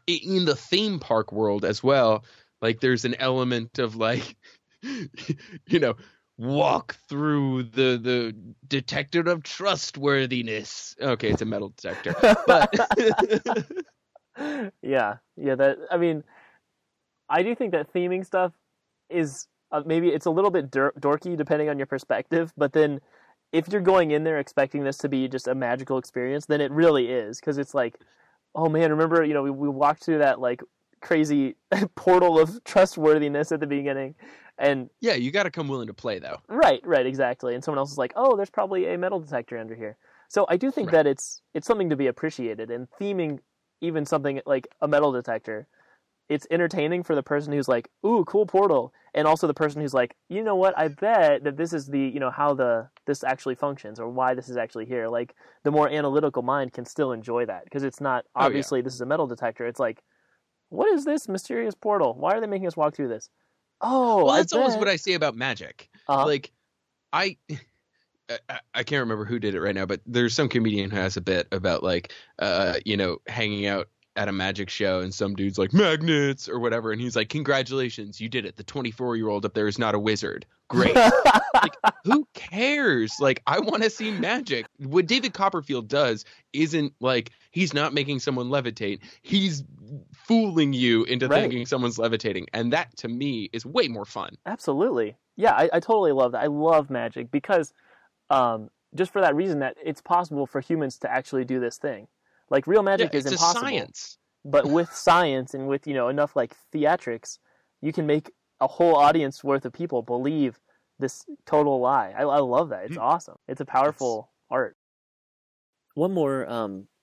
In the theme park world as well, like, there's an element of, like, you know, walk through the detector of trustworthiness. Okay, it's a metal detector. But... Yeah. That, I mean, I do think that theming stuff is maybe it's a little bit dorky depending on your perspective. But then, if you're going in there expecting this to be just a magical experience, then it really is, because it's like, oh man, remember, you know, we walked through that like crazy portal of trustworthiness at the beginning, and yeah, you got to come willing to play though. Right, exactly. And someone else is like, oh, there's probably a metal detector under here. So I do think that it's something to be appreciated, and theming. Even something like a metal detector, it's entertaining for the person who's like, "Ooh, cool portal," and also the person who's like, "You know what? I bet that this is the how this actually functions or why this is actually here." Like, the more analytical mind can still enjoy that, because it's not obviously this is a metal detector. It's like, what is this mysterious portal? Why are they making us walk through this? Oh, well, that's almost what I say about magic. Like, I can't remember who did it right now, but there's some comedian who has a bit about like, hanging out at a magic show and some dude's like magnets or whatever. And he's like, congratulations, you did it. The 24-year-old up there is not a wizard. Great. Like, who cares? Like, I want to see magic. What David Copperfield does isn't like, he's not making someone levitate. He's fooling you into thinking someone's levitating. And that to me is way more fun. Absolutely. Yeah. I totally love that. I love magic because just for that reason that it's possible for humans to actually do this thing. Like, real magic is impossible. It's science. But with science and with, enough like theatrics, you can make a whole audience worth of people believe this total lie. I love that. It's awesome. It's a powerful art. One more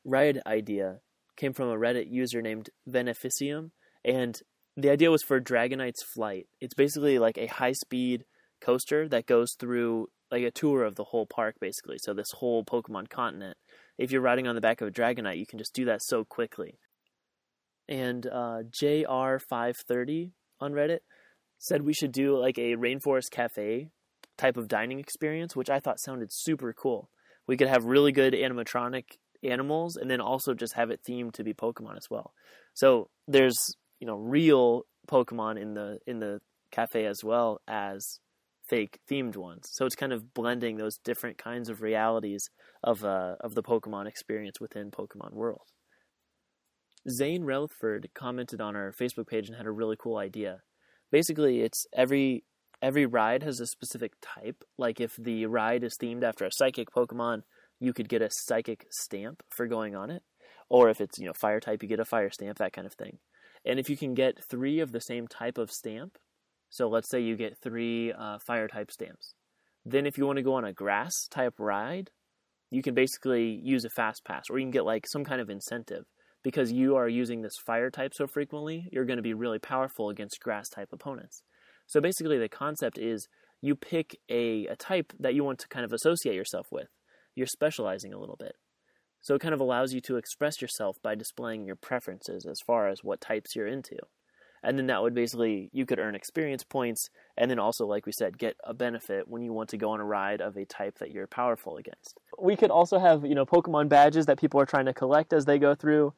Reddit idea came from a Reddit user named Beneficium, and the idea was for Dragonite's Flight. It's basically like a high-speed coaster that goes through... like a tour of the whole park, basically. So this whole Pokemon continent. If you're riding on the back of a Dragonite, you can just do that so quickly. And JR530 on Reddit said we should do like a Rainforest Cafe type of dining experience, which I thought sounded super cool. We could have really good animatronic animals and then also just have it themed to be Pokemon as well. So there's, real Pokemon in the cafe as well as fake themed ones, so it's kind of blending those different kinds of realities of the Pokemon experience within Pokemon World. Zane Relford commented on our Facebook page and had a really cool idea. Basically, it's every ride has a specific type. Like, if the ride is themed after a psychic Pokemon, you could get a psychic stamp for going on it, or if it's fire type, you get a fire stamp, that kind of thing. And if you can get 3 of the same type of stamp. So let's say you get 3 fire-type stamps. Then if you want to go on a grass-type ride, you can basically use a fast pass, or you can get like some kind of incentive. Because you are using this fire-type so frequently, you're going to be really powerful against grass-type opponents. So basically the concept is you pick a type that you want to kind of associate yourself with. You're specializing a little bit. So it kind of allows you to express yourself by displaying your preferences as far as what types you're into. And then that would basically, you could earn experience points, and then also, like we said, get a benefit when you want to go on a ride of a type that you're powerful against. We could also have, Pokemon badges that people are trying to collect as they go through.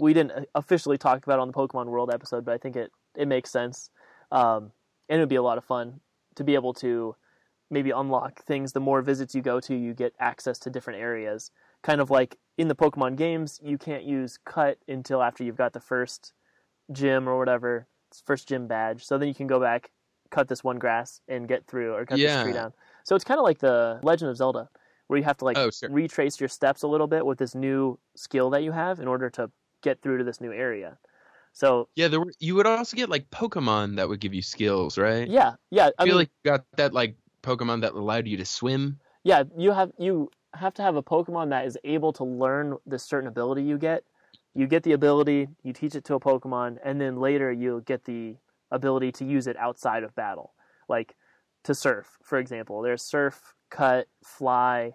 We didn't officially talk about it on the Pokemon World episode, but I think it makes sense. And it would be a lot of fun to be able to maybe unlock things. The more visits you go to, you get access to different areas. kind of like in the Pokemon games, you can't use Cut until after you've got the first gym or whatever, first gym badge. So then you can go back, cut this one grass and get through, or cut this tree down. So it's kind of like the Legend of Zelda, where you have to like retrace your steps a little bit with this new skill that you have in order to get through to this new area. So yeah, there were, you would also get like Pokemon that would give you skills, right? Yeah, yeah. I mean, like you got that like Pokemon that allowed you to swim. Yeah, you have to have a Pokemon that is able to learn this certain ability you get. You get the ability, you teach it to a Pokemon, and then later you'll get the ability to use it outside of battle. Like to surf, for example. There's surf, cut, fly,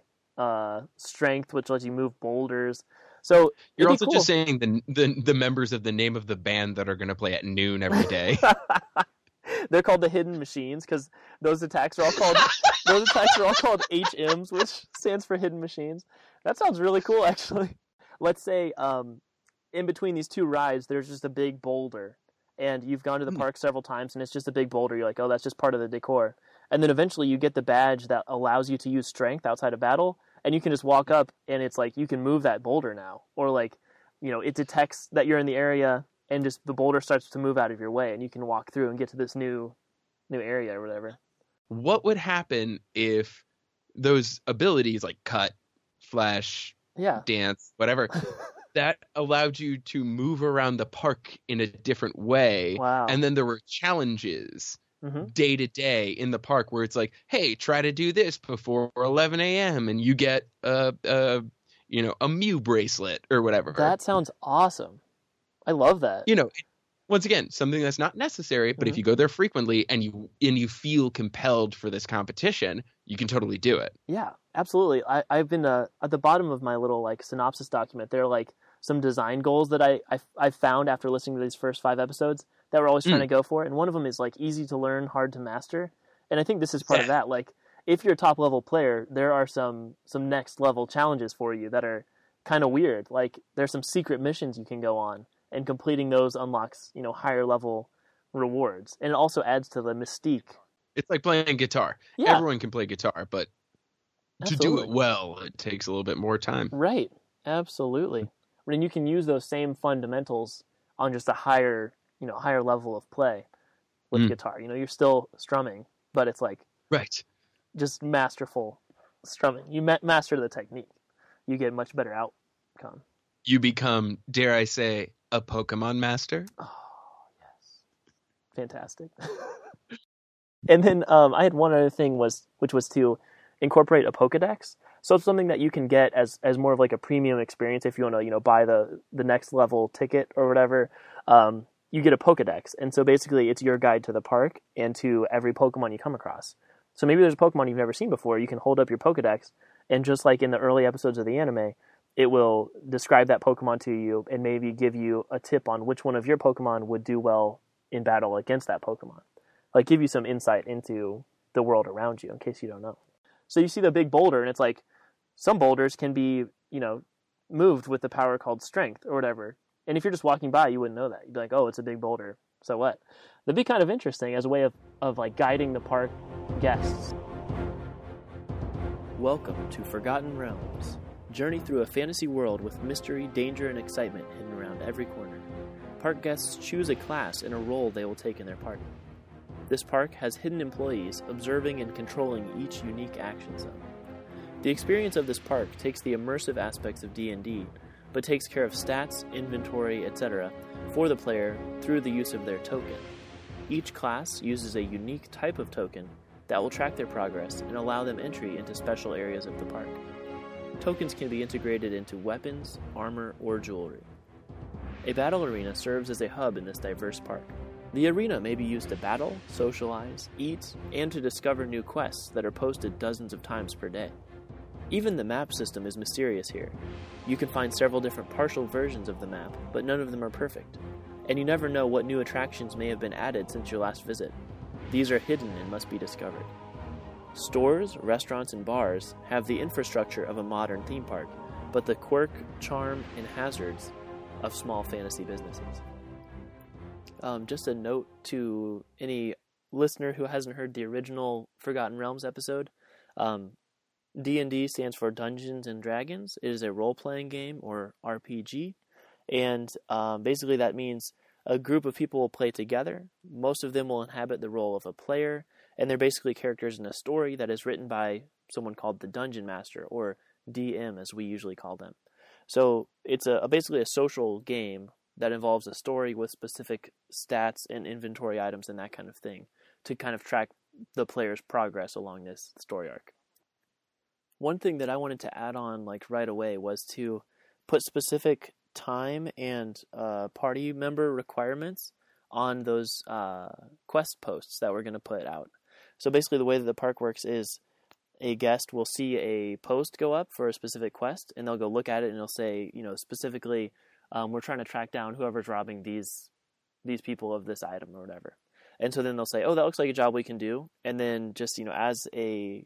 strength, which lets you move boulders. So you're also just saying the members of the name of the band that are going to play at noon every day. They're called the Hidden Machines because those attacks are all called HMs, which stands for Hidden Machines. That sounds really cool, actually. Let's say in between these two rides, there's just a big boulder, and you've gone to the park several times, and it's just a big boulder. You're like, oh, that's just part of the decor. And then eventually you get the badge that allows you to use strength outside of battle, and you can just walk up, and it's like you can move that boulder now. Or like, you know, it detects that you're in the area, and just the boulder starts to move out of your way, and you can walk through and get to this new area or whatever. What would happen if those abilities like cut, flash, dance, whatever, that allowed you to move around the park in a different way? Wow. And then there were challenges day to day in the park where it's like, hey, try to do this before 11 a.m. and you get a Mew bracelet or whatever. That sounds awesome. I love that. You know, once again, something that's not necessary, but if you go there frequently and you feel compelled for this competition, you can totally do it. Yeah, absolutely. I've been at the bottom of my little like synopsis document. There are like some design goals that I found after listening to these first 5 episodes that we're always trying to go for. And one of them is like easy to learn, hard to master. And I think this is part of that. Like if you're a top level player, there are some next level challenges for you that are kind of weird. Like there's some secret missions you can go on. And completing those unlocks, you know, higher level rewards. And it also adds to the mystique. It's like playing guitar. Yeah. Everyone can play guitar, but to do it well, it takes a little bit more time. Right. Absolutely. I mean, you can use those same fundamentals on just a higher level of play with guitar. You know, you're still strumming, but it's like just masterful strumming. You master the technique. You get much better outcome. You become, dare I say, a Pokemon master? Oh, yes. Fantastic. And then I had one other thing, which was to incorporate a Pokedex. So it's something that you can get as more of like a premium experience if you want to, you know, buy the next level ticket or whatever. You get a Pokedex. And so basically it's your guide to the park and to every Pokemon you come across. So maybe there's a Pokemon you've never seen before. You can hold up your Pokedex, and just like in the early episodes of the anime, it will describe that Pokemon to you and maybe give you a tip on which one of your Pokemon would do well in battle against that Pokemon. Like give you some insight into the world around you in case you don't know. So you see the big boulder, and it's like some boulders can be, you know, moved with the power called strength or whatever. And if you're just walking by, you wouldn't know that. You'd be like, oh, it's a big boulder. So what? That'd be kind of interesting as a way of like guiding the park guests. Welcome to Forgotten Realms. Journey through a fantasy world with mystery, danger, and excitement hidden around every corner. Park guests choose a class and a role they will take in their party. This park has hidden employees observing and controlling each unique action zone. The experience of this park takes the immersive aspects of D&D, but takes care of stats, inventory, etc. for the player through the use of their token. Each class uses a unique type of token that will track their progress and allow them entry into special areas of the park. Tokens can be integrated into weapons, armor, or jewelry. A battle arena serves as a hub in this diverse park. The arena may be used to battle, socialize, eat, and to discover new quests that are posted dozens of times per day. Even the map system is mysterious here. You can find several different partial versions of the map, but none of them are perfect, and you never know what new attractions may have been added since your last visit. These are hidden and must be discovered. Stores, restaurants, and bars have the infrastructure of a modern theme park, but the quirk, charm, and hazards of small fantasy businesses. Just a note to any listener who hasn't heard the original Forgotten Realms episode, D&D stands for Dungeons and Dragons. It is a role-playing game, or RPG. And basically that means a group of people will play together. Most of them will inhabit the role of a player. And they're basically characters in a story that is written by someone called the Dungeon Master, or DM as we usually call them. So it's basically a social game that involves a story with specific stats and inventory items and that kind of thing to kind of track the player's progress along this story arc. One thing that I wanted to add on right away was to put specific time and party member requirements on those quest posts that we're going to put out. So basically the way that the park works is a guest will see a post go up for a specific quest, and they'll go look at it, and they'll say, specifically, we're trying to track down whoever's robbing these people of this item or whatever. And so then they'll say, oh, that looks like a job we can do. And then just, as a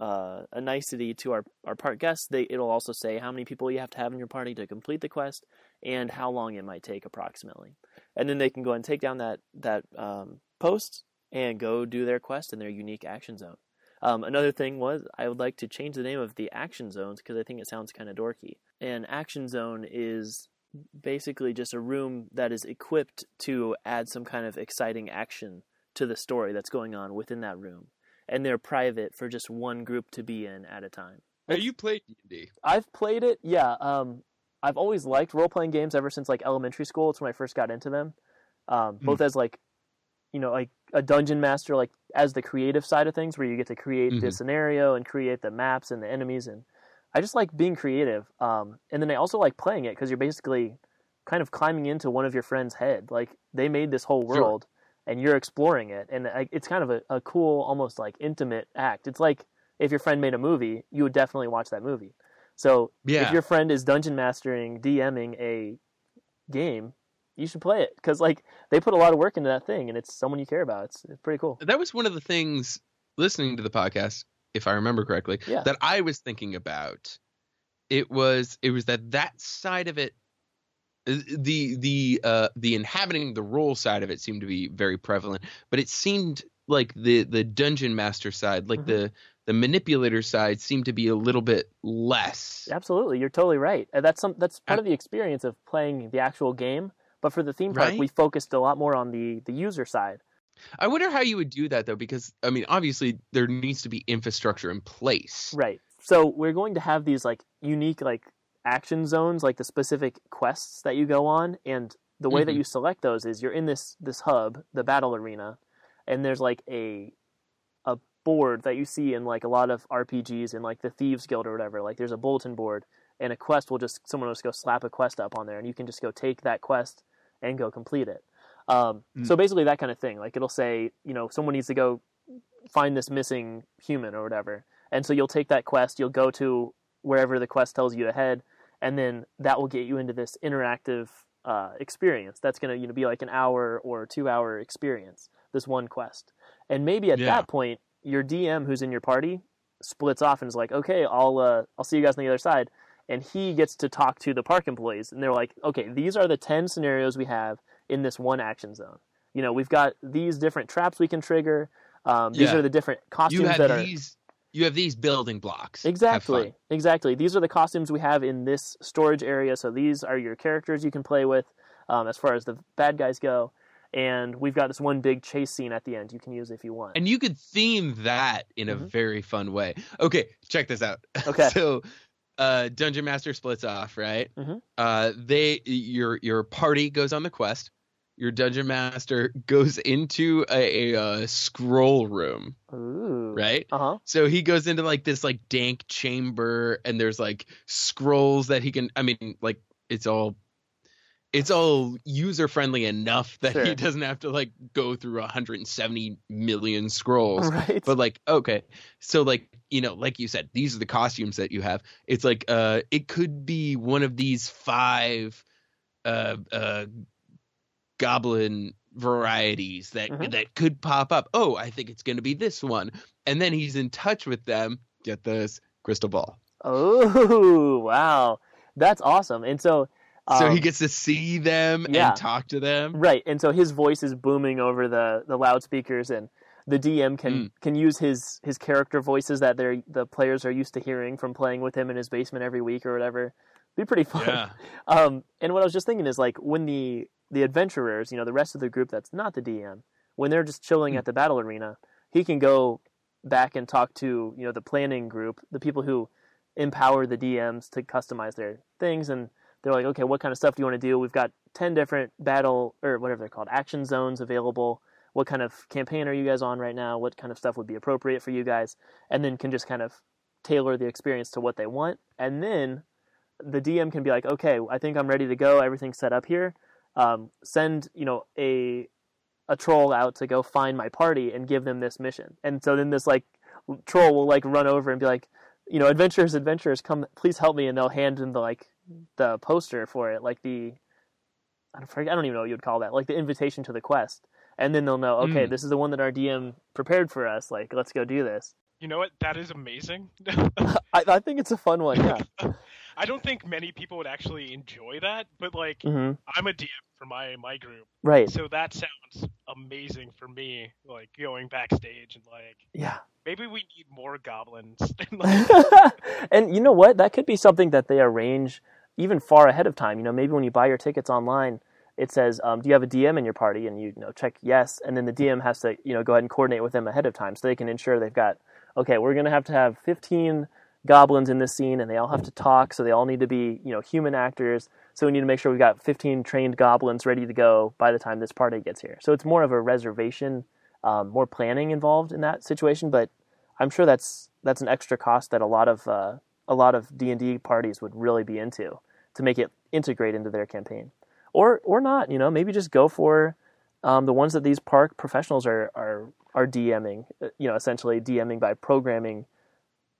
nicety to our park guests, it'll also say how many people you have to have in your party to complete the quest and how long it might take approximately. And then they can go and take down that post and go do their quest in their unique action zone. Another thing was I would like to change the name of the action zones because I think it sounds kind of dorky. An action zone is basically just a room that is equipped to add some kind of exciting action to the story that's going on within that room. And they're private for just one group to be in at a time. Have you played D&D? I've played it, yeah. I've always liked role-playing games ever since elementary school. It's when I first got into them. Both as a dungeon master, as the creative side of things, where you get to create the scenario and create the maps and the enemies, and I just like being creative. And then I also like playing it because you're basically kind of climbing into one of your friend's head. They made this whole world, and you're exploring it, and it's kind of a cool, almost intimate act. It's like if your friend made a movie, you would definitely watch that movie. So if your friend is dungeon mastering, DMing a game, you should play it because they put a lot of work into that thing, and it's someone you care about. It's pretty cool. That was one of the things listening to the podcast, if I remember correctly, that I was thinking about. It was that side of it, the inhabiting the role side of it seemed to be very prevalent, but it seemed like the dungeon master side, the manipulator side, seemed to be a little bit less. Absolutely, you're totally right. That's part of the experience of playing the actual game. But for the theme park, we focused a lot more on the user side. I wonder how you would do that, though, because, obviously there needs to be infrastructure in place. Right. So we're going to have these, unique, action zones, the specific quests that you go on. And the way that you select those is you're in this hub, the battle arena, and there's, a board that you see in, a lot of RPGs and, the Thieves Guild or whatever. There's a bulletin board, and a quest someone will just go slap a quest up on there, and you can just go take that quest and go complete it. So basically that kind of thing, it'll say, someone needs to go find this missing human or whatever. And so you'll take that quest, you'll go to wherever the quest tells you to head, and then that will get you into this interactive, experience. That's going to, be an hour or 2 hour experience, this one quest. And maybe at that point, your DM who's in your party splits off and is okay, I'll see you guys on the other side. And he gets to talk to the park employees, and they're okay, these are the 10 scenarios we have in this one action zone. We've got these different traps we can trigger. These are the different costumes you have these building blocks. Exactly. Exactly. These are the costumes we have in this storage area. So these are your characters you can play with, as far as the bad guys go. And we've got this one big chase scene at the end you can use if you want. And you could theme that in a very fun way. Okay, check this out. Okay. So Dungeon Master splits off, right? Your party goes on the quest. Your Dungeon Master goes into a scroll room. Ooh. Right? So he goes into this dank chamber, and there's scrolls that he can, it's all user friendly enough that he doesn't have to go through 170 million scrolls. Right. But okay. So like you said, these are the costumes that you have. It's it could be one of these 5 goblin varieties that could pop up. Oh, I think it's going to be this one. And then he's in touch with them. Get this, crystal ball. Oh, wow. That's awesome. And so he gets to see them and talk to them. Right. And so his voice is booming over the loudspeakers. And the DM can use his character voices that the players are used to hearing from playing with him in his basement every week or whatever. It'd be pretty fun. Yeah. And what I was just thinking is, like, when the adventurers, you know, the rest of the group that's not the DM, when they're just chilling at the battle arena, he can go back and talk to, you know, the planning group, the people who empower the DMs to customize their things, and they're like, okay, what kind of stuff do you want to do? We've got 10 different battle, or whatever they're called, action zones available. What kind of campaign are you guys on right now? What kind of stuff would be appropriate for you guys? And then can just kind of tailor the experience to what they want. And then the DM can be like, okay, I think I'm ready to go. Everything's set up here. Send, you know, a troll out to go find my party and give them this mission. And so then this, like, troll will, like, run over and be like, you know, adventurers, come, please help me. And they'll hand him the, like, the poster for it, like the, I don't even know what you'd call that, like the invitation to the quest. And then they'll know, okay, this is the one that our DM prepared for us. Like, let's go do this. You know what? That is amazing. I think it's a fun one, yeah. I don't think many people would actually enjoy that, but, like, I'm a DM for my group. Right. So that sounds amazing for me, like, going backstage and, like, yeah, maybe we need more goblins. And you know what? That could be something that they arrange even far ahead of time. You know, maybe when you buy your tickets online, it says, do you have a DM in your party? And you know, check yes. And then the DM has to, you know, go ahead and coordinate with them ahead of time so they can ensure they've got, okay, we're going to have 15 goblins in this scene, and they all have to talk, so they all need to be, you know, human actors, so we need to make sure we've got 15 trained goblins ready to go by the time this party gets here. So it's more of a reservation, more planning involved in that situation, but I'm sure that's an extra cost that a lot of D&D parties would really be into, to make it integrate into their campaign. Or not, you know, maybe just go for the ones that these park professionals are DMing, you know, essentially DMing by programming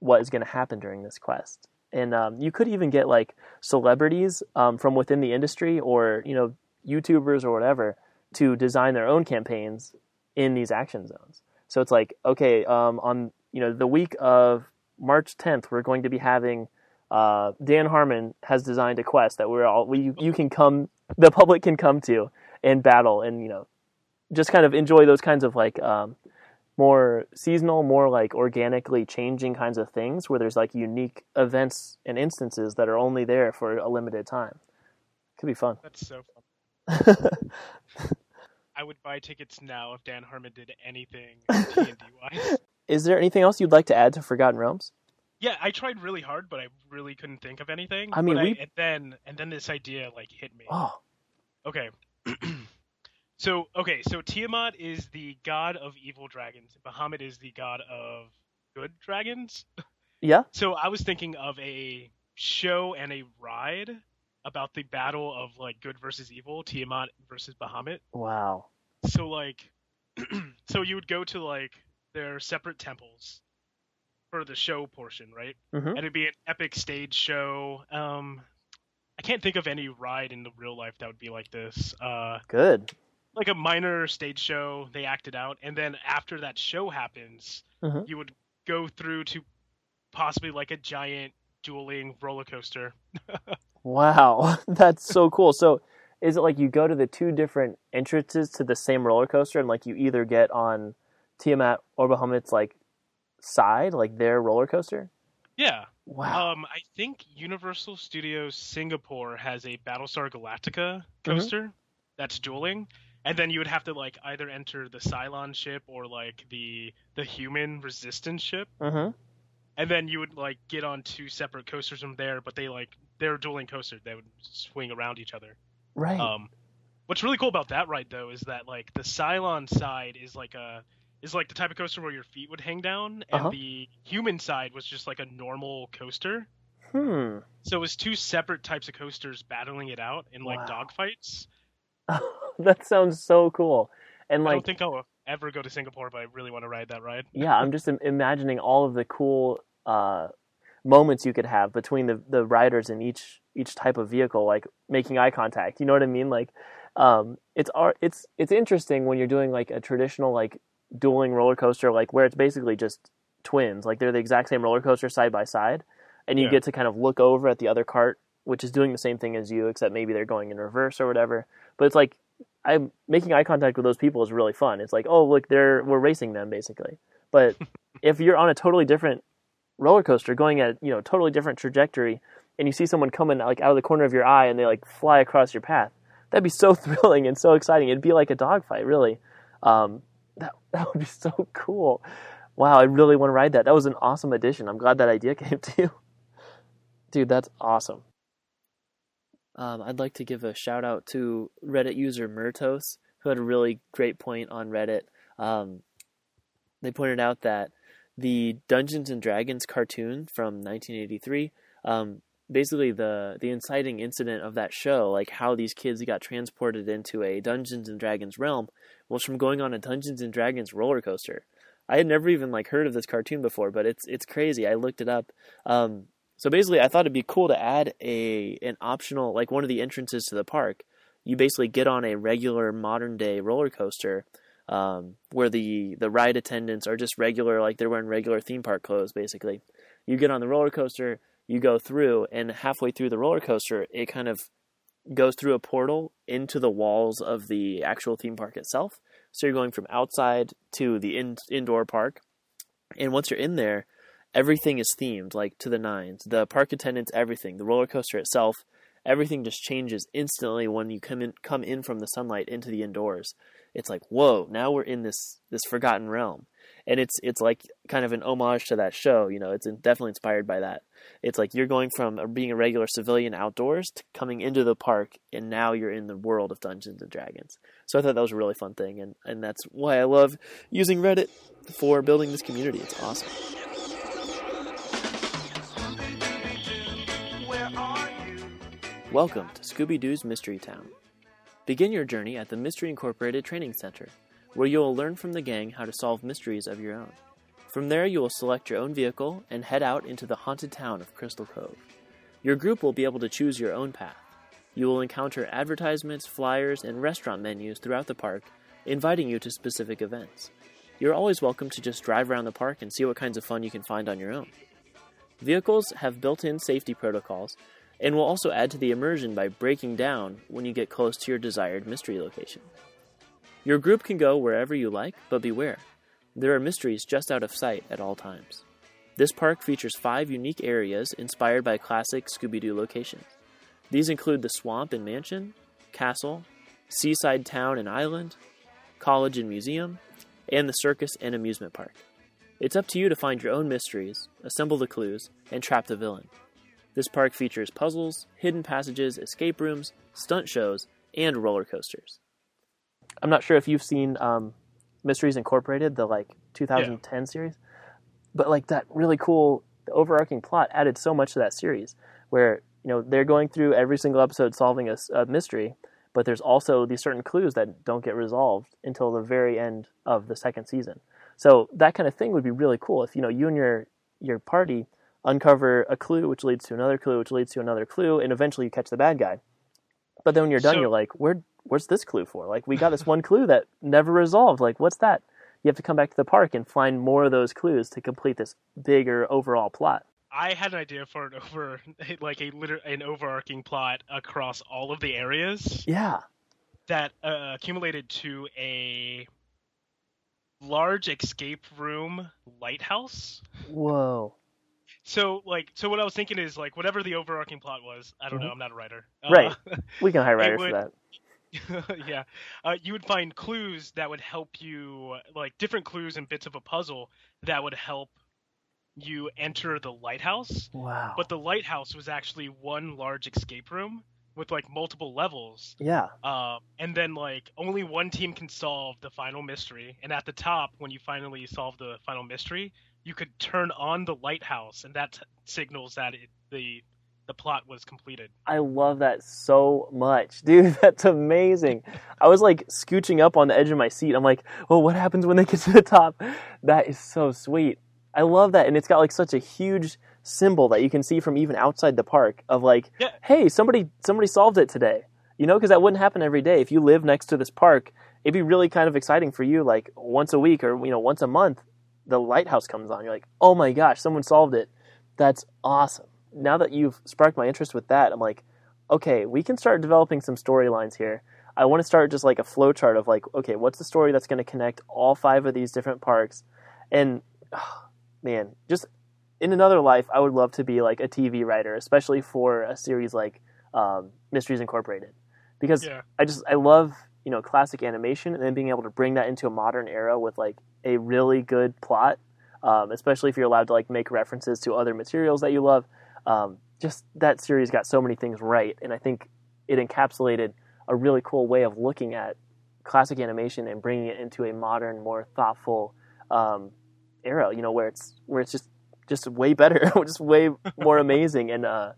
what is going to happen during this quest. And you could even get, like, celebrities from within the industry, or, you know, YouTubers or whatever, to design their own campaigns in these action zones. So it's like, okay, on, you know, the week of March 10th, we're going to be having Dan Harmon has designed a quest that you can come, the public can come to and battle, and, you know, just kind of enjoy those kinds of, like, more seasonal, more, like, organically changing kinds of things, where there's, like, unique events and instances that are only there for a limited time. Could be fun. That's so fun. I would buy tickets now if Dan Harmon did anything D&D-wise. Is there anything else you'd like to add to Forgotten Realms? Yeah, I tried really hard, but I really couldn't think of anything. I mean, and then this idea, like, hit me. Oh. Okay. So Tiamat is the god of evil dragons. Bahamut is the god of good dragons. Yeah. So I was thinking of a show and a ride about the battle of, like, good versus evil, Tiamat versus Bahamut. Wow. So, like, so you would go to, like, their separate temples for the show portion, right? Mm-hmm. And it'd be an epic stage show. I can't think of any ride in the real life that would be like this. Good. Like a minor stage show, they acted out, and then after that show happens, you would go through to possibly, like, a giant dueling roller coaster. Wow, that's so cool. So is it like you go to the two different entrances to the same roller coaster, and, like, you either get on Tiamat or Bahamut's, like, side, like their roller coaster? Yeah. Wow. I think Universal Studios Singapore has a Battlestar Galactica coaster that's dueling. And then you would have to, like, either enter the Cylon ship or, like, the human resistance ship. And then you would, like, get on two separate coasters from there, but they, like, they're dueling coasters. They would swing around each other. Right. What's really cool about that ride, though, is that, like, the Cylon side is, like, the type of coaster where your feet would hang down, and the human side was just, like, a normal coaster. So it was two separate types of coasters battling it out in, like, dogfights. That sounds so cool. And, like, I don't think I'll ever go to Singapore, but I really want to ride that ride. Yeah, I'm just imagining all of the cool moments you could have between the riders in each type of vehicle, like making eye contact. You know what I mean? Like, it's interesting when you're doing, like, a traditional, like, dueling roller coaster, like, where it's basically just twins, like, they're the exact same roller coaster side by side, and you get to kind of look over at the other cart, which is doing the same thing as you, except maybe they're going in reverse or whatever. But it's like making eye contact with those people is really fun. It's like, oh, look, we're racing them, basically. But if you're on a totally different roller coaster going at totally different trajectory, and you see someone coming like out of the corner of your eye and they like fly across your path, that'd be so thrilling and so exciting. It'd be like a dogfight, really. That would be so cool. Wow, I really want to ride that. That was an awesome addition. I'm glad that idea came to you. Dude, that's awesome. I'd like to give a shout out to Reddit user Murtos, who had a really great point on Reddit. They pointed out that the Dungeons and Dragons cartoon from 1983, basically the inciting incident of that show, like how these kids got transported into a Dungeons and Dragons realm, was from going on a Dungeons and Dragons roller coaster. I had never even like heard of this cartoon before, but it's crazy. I looked it up. So basically, I thought it'd be cool to add an optional, like one of the entrances to the park. You basically get on a regular modern day roller coaster, where the ride attendants are just regular, like they're wearing regular theme park clothes. Basically, you get on the roller coaster, you go through, and halfway through the roller coaster, it kind of goes through a portal into the walls of the actual theme park itself. So you're going from outside to the indoor park, and once you're in there, everything is themed, like to the nines. The park attendants, everything, the roller coaster itself, everything just changes instantly when you come in from the sunlight into the indoors. It's like, whoa, now we're in this forgotten realm. And it's like kind of an homage to that show. It's definitely inspired by that. It's like you're going from being a regular civilian outdoors to coming into the park, and now you're in the world of Dungeons and Dragons. So I thought that was a really fun thing, and that's why I love using Reddit for building this community. It's awesome. Welcome to Scooby-Doo's Mystery Town. Begin your journey at the Mystery Incorporated Training Center, where you will learn from the gang how to solve mysteries of your own. From there, you will select your own vehicle and head out into the haunted town of Crystal Cove. Your group will be able to choose your own path. You will encounter advertisements, flyers, and restaurant menus throughout the park, inviting you to specific events. You're always welcome to just drive around the park and see what kinds of fun you can find on your own. Vehicles have built-in safety protocols, and will also add to the immersion by breaking down when you get close to your desired mystery location. Your group can go wherever you like, but beware. There are mysteries just out of sight at all times. This park features 5 unique areas inspired by classic Scooby-Doo locations. These include the swamp and mansion, castle, seaside town and island, college and museum, and the circus and amusement park. It's up to you to find your own mysteries, assemble the clues, and trap the villain. This park features puzzles, hidden passages, escape rooms, stunt shows, and roller coasters. I'm not sure if you've seen Mysteries Incorporated, the 2010 series, but that really cool, the overarching plot added so much to that series, where they're going through every single episode solving a mystery, but there's also these certain clues that don't get resolved until the very end of the 2nd season. So that kind of thing would be really cool if you and your party uncover a clue, which leads to another clue, which leads to another clue, and eventually you catch the bad guy. But then when you're done, you're like, where's this clue for? We got this one clue that never resolved. What's that? You have to come back to the park and find more of those clues to complete this bigger overall plot. I had an idea for an overarching plot across all of the areas. Yeah. That accumulated to a large escape room lighthouse. Whoa. So what I was thinking is, whatever the overarching plot was, I don't know, I'm not a writer. Right. We can hire writers for that. Yeah. You would find clues that would help you, different clues and bits of a puzzle that would help you enter the lighthouse. Wow. But the lighthouse was actually one large escape room with, multiple levels. Yeah. And then, only one team can solve the final mystery. And at the top, when you finally solve the final mystery, you could turn on the lighthouse, and that signals that the plot was completed. I love that so much. Dude, that's amazing. I was, scooching up on the edge of my seat. I'm like, oh, what happens when they get to the top? That is so sweet. I love that, and it's got, such a huge symbol that you can see from even outside the park of, yeah. Hey, somebody solved it today. Because that wouldn't happen every day. If you live next to this park, it'd be really kind of exciting for you, once a week or, once a month. The lighthouse comes on. You're like, oh my gosh, someone solved it. That's awesome. Now that you've sparked my interest with that, I'm like, okay, we can start developing some storylines here. I want to start just like a flow chart of like, okay, what's the story that's going to connect all five of these different parks? And man, just in another life, I would love to be like a TV writer, especially for a series like Mysteries Incorporated, because I love, you know, classic animation and then being able to bring that into a modern era with like a really good plot, especially if you're allowed to like make references to other materials that you love. Just that series got so many things right, and I think it encapsulated a really cool way of looking at classic animation and bringing it into a modern, more thoughtful era, you know, where it's just way better, just way more amazing, and I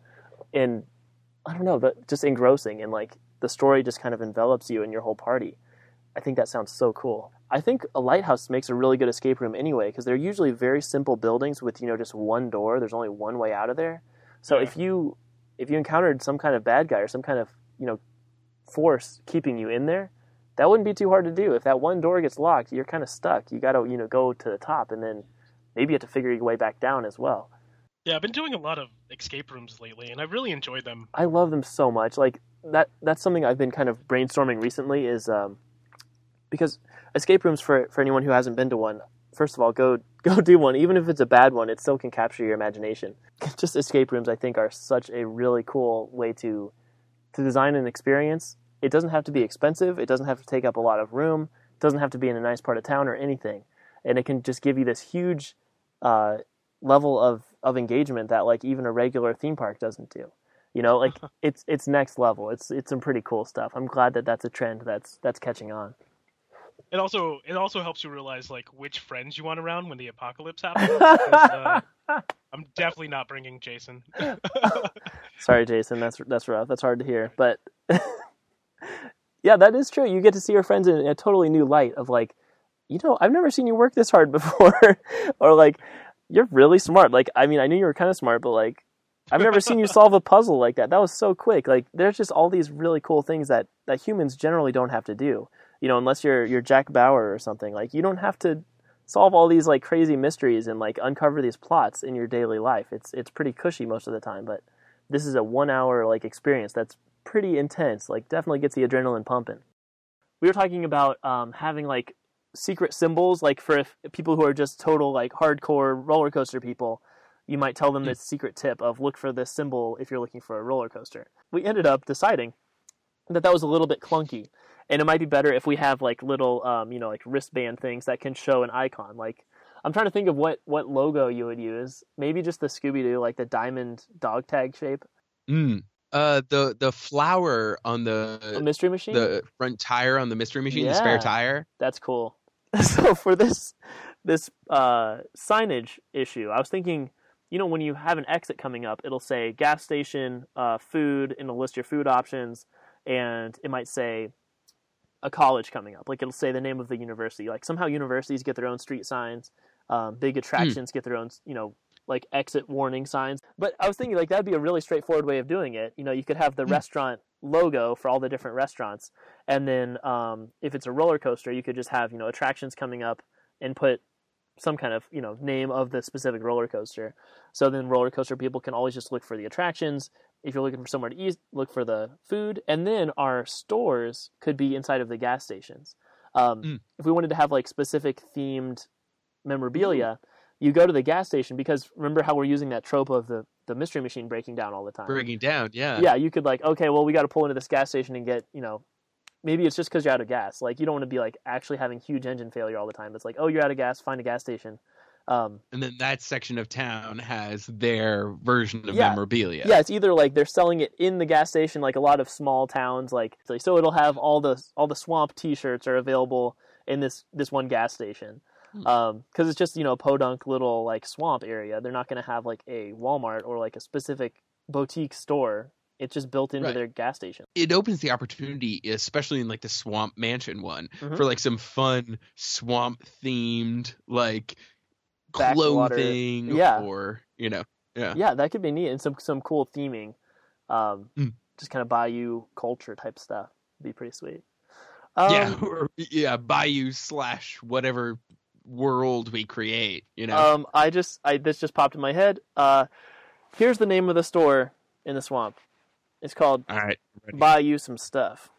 don't know, but just engrossing, and like the story just kind of envelops you and your whole party. I think that sounds so cool. I think a lighthouse makes a really good escape room anyway, because they're usually very simple buildings with, you know, just one door. There's only one way out of there. So if you encountered some kind of bad guy or some kind of, you know, force keeping you in there, that wouldn't be too hard to do. If that one door gets locked, you're kind of stuck. You got to, you know, go to the top, and then maybe you have to figure your way back down as well. Yeah, I've been doing a lot of escape rooms lately, and I really enjoyed them. I love them so much. Like that's something I've been kind of brainstorming recently is because escape rooms, for anyone who hasn't been to one, first of all, go do one. Even if it's a bad one, it still can capture your imagination. Just escape rooms, I think, are such a really cool way to design an experience. It doesn't have to be expensive. It doesn't have to take up a lot of room. It doesn't have to be in a nice part of town or anything. And it can just give you this huge level of engagement that like even a regular theme park doesn't do, you know, like it's next level. It's some pretty cool stuff. I'm glad that that's a trend that's catching on. It also helps you realize like which friends you want around when the apocalypse happens. I'm definitely not bringing Jason. Sorry, Jason. That's rough. That's hard to hear, but yeah, that is true. You get to see your friends in a totally new light of like, you know, I've never seen you work this hard before, or like, you're really smart. Like, I mean, I knew you were kind of smart, but like, I've never seen you solve a puzzle like that. That was so quick. Like, there's just all these really cool things that humans generally don't have to do. You know, unless you're Jack Bauer or something. Like, you don't have to solve all these like crazy mysteries and like uncover these plots in your daily life. It's pretty cushy most of the time, but this is a 1 hour like experience that's pretty intense. Like, definitely gets the adrenaline pumping. We were talking about having like secret symbols, like for if people who are just total like hardcore roller coaster people, you might tell them this secret tip of look for this symbol if you're looking for a roller coaster. We ended up deciding that was a little bit clunky, and it might be better if we have like little you know, like wristband things that can show an icon. Like, I'm trying to think of what logo you would use. Maybe just the Scooby-Doo, like the diamond dog tag shape. The flower on the mystery machine, the front tire on the mystery machine, the spare tire. That's cool. So for this signage issue, I was thinking, you know, when you have an exit coming up, it'll say gas station, food, and it'll list your food options, and it might say a college coming up. Like, it'll say the name of the university. Like, somehow universities get their own street signs, big attractions get their own, you know, like exit warning signs. But I was thinking like that'd be a really straightforward way of doing it. You know, you could have the restaurant logo for all the different restaurants, and then if it's a roller coaster, you could just have, you know, attractions coming up and put some kind of, you know, name of the specific roller coaster. So then roller coaster people can always just look for the attractions. If you're looking for somewhere to eat, look for the food. And then our stores could be inside of the gas stations. If we wanted to have like specific themed memorabilia, you go to the gas station, because remember how we're using that trope of the mystery machine breaking down all the time. Breaking down, yeah. Yeah, you could like, okay, well, we got to pull into this gas station and get, you know, maybe it's just because you're out of gas. Like, you don't want to be like actually having huge engine failure all the time. It's like, oh, you're out of gas, find a gas station. And then that section of town has their version of memorabilia. Yeah, it's either like they're selling it in the gas station, like a lot of small towns, like so it'll have all the swamp T-shirts are available in this one gas station. Because it's just, you know, a podunk little like swamp area. They're not going to have like a Walmart or like a specific boutique store. It's just built into their gas station. It opens the opportunity, especially in like the swamp mansion one, for like some fun swamp themed like clothing or, you know, yeah, that could be neat, and some cool theming, just kind of bayou culture type stuff. It'd be pretty sweet. Bayou / whatever world we create, you know. This just popped in my head. Here's the name of the store in the swamp. It's called Bayou Some Stuff.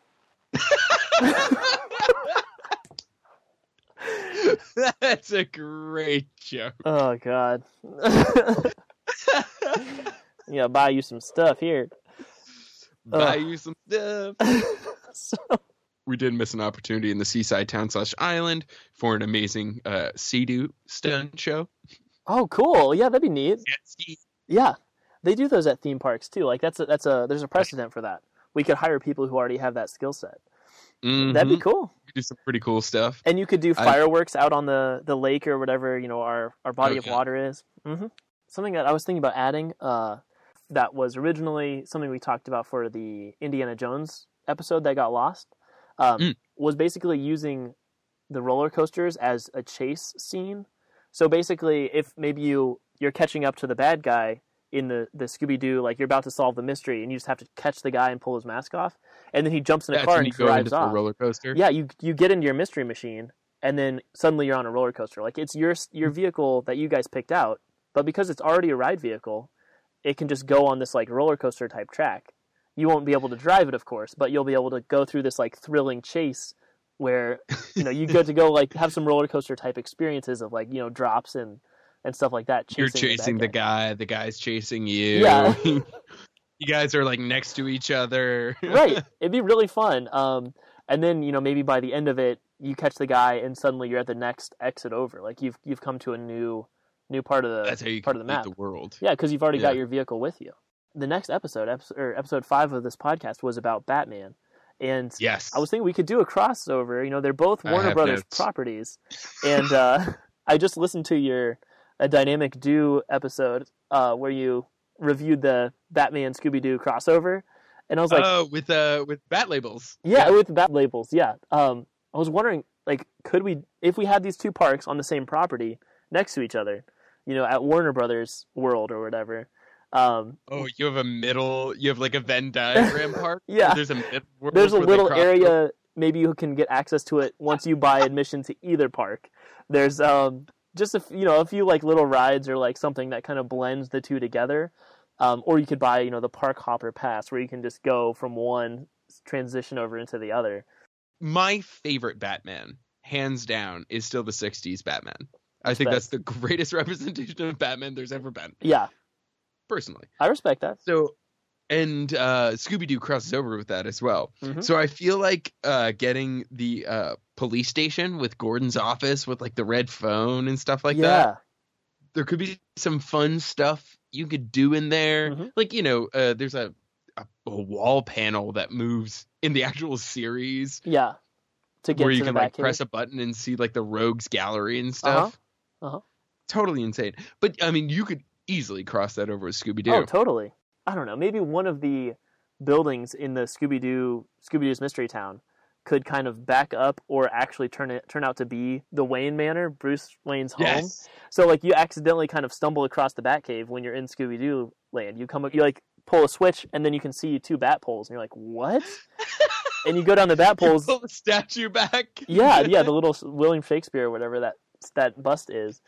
That's a great joke. Oh, God. Yeah, buy you some stuff here. Buy you some stuff. So... we did miss an opportunity in the seaside town / island for an amazing Sea-Doo stunt show. Oh, cool. Yeah, that'd be neat. Yeah. They do those at theme parks too. Like there's a precedent for that. We could hire people who already have that skill set. Mm-hmm. That'd be cool. You could do some pretty cool stuff. And you could do fireworks out on the lake or whatever, you know, our body of water is. Mm-hmm. Something that I was thinking about adding that was originally something we talked about for the Indiana Jones episode that got lost. Was basically using the roller coasters as a chase scene. So basically, if maybe you're catching up to the bad guy in the Scooby-Doo, like you're about to solve the mystery, and you just have to catch the guy and pull his mask off, and then he jumps in a car and drives off. The roller coaster. Yeah, you get into your mystery machine, and then suddenly you're on a roller coaster. Like it's your vehicle that you guys picked out, but because it's already a ride vehicle, it can just go on this like roller coaster type track. You won't be able to drive it, of course, but you'll be able to go through this like thrilling chase where, you know, you get to go like have some roller coaster type experiences of like, you know, drops and stuff like that. You're chasing the guy. The guy's chasing you. Yeah. You guys are like next to each other. Right. It'd be really fun. And then, you know, maybe by the end of it, you catch the guy and suddenly you're at the next exit over. Like you've come to a new part of the map. The world. Yeah, because you've already got your vehicle with you. The next episode 5 of this podcast was about Batman. And yes. I was thinking we could do a crossover. You know, they're both Warner Brothers properties. And I just listened to a Dynamic Do episode where you reviewed the Batman Scooby-Doo crossover. And I was like... oh, with bat labels. Yeah, with bat labels, yeah. I was wondering, like, could we... if we had these two parks on the same property next to each other, you know, at Warner Brothers World or whatever... you have a middle, you have like a Venn diagram park. Yeah. There's a little area, maybe you can get access to it once you buy admission to either park. There's just a few like little rides or like something that kind of blends the two together. Or you could buy, you know, the Park Hopper Pass where you can just go from one transition over into the other. My favorite Batman, hands down, is still the 60s Batman. I think that's the greatest representation of Batman there's ever been. Yeah. Personally, I respect that. So, and Scooby-Doo crosses over with that as well. Mm-hmm. So I feel like getting the police station with Gordon's office with like the red phone and stuff like that. There could be some fun stuff you could do in there. Mm-hmm. Like, you know, there's a wall panel that moves in the actual series. Yeah, to get where you can like press a button and see like the Rogues Gallery and stuff. Uh-huh. Totally insane. But I mean, you could easily cross that over with Scooby-Doo. Oh, totally. I don't know. Maybe one of the buildings in the Scooby-Doo's Mystery Town could kind of back up or actually turn out to be the Wayne Manor, Bruce Wayne's home. Yes. So like you accidentally kind of stumble across the Batcave when you're in Scooby-Doo land. You like pull a switch and then you can see two bat poles and you're like, "What?" And you go down the bat poles. Pull the statue back. yeah, the little William Shakespeare or whatever that bust is.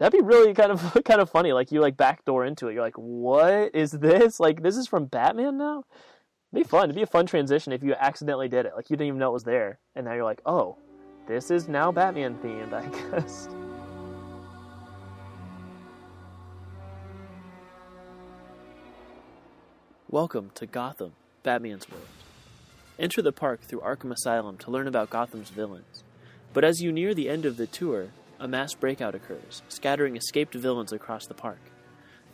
That'd be really kind of funny. Like you like backdoor into it. You're like, what is this? Like this is from Batman now? It'd be fun. It'd be a fun transition if you accidentally did it. Like you didn't even know it was there. And now you're like, oh, this is now Batman themed, I guess. Welcome to Gotham, Batman's world. Enter the park through Arkham Asylum to learn about Gotham's villains. But as you near the end of the tour, a mass breakout occurs, scattering escaped villains across the park.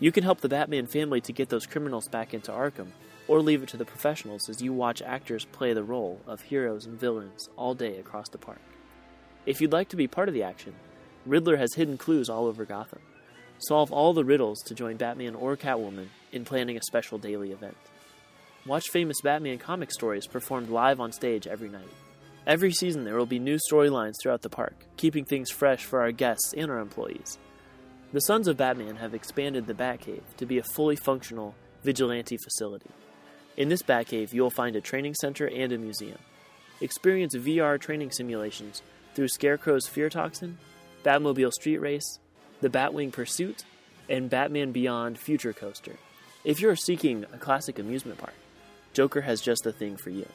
You can help the Batman family to get those criminals back into Arkham, or leave it to the professionals as you watch actors play the role of heroes and villains all day across the park. If you'd like to be part of the action, Riddler has hidden clues all over Gotham. Solve all the riddles to join Batman or Catwoman in planning a special daily event. Watch famous Batman comic stories performed live on stage every night. Every season, there will be new storylines throughout the park, keeping things fresh for our guests and our employees. The Sons of Batman have expanded the Batcave to be a fully functional vigilante facility. In this Batcave, you'll find a training center and a museum. Experience VR training simulations through Scarecrow's Fear Toxin, Batmobile Street Race, the Batwing Pursuit, and Batman Beyond Future Coaster. If you're seeking a classic amusement park, Joker has just the thing for you.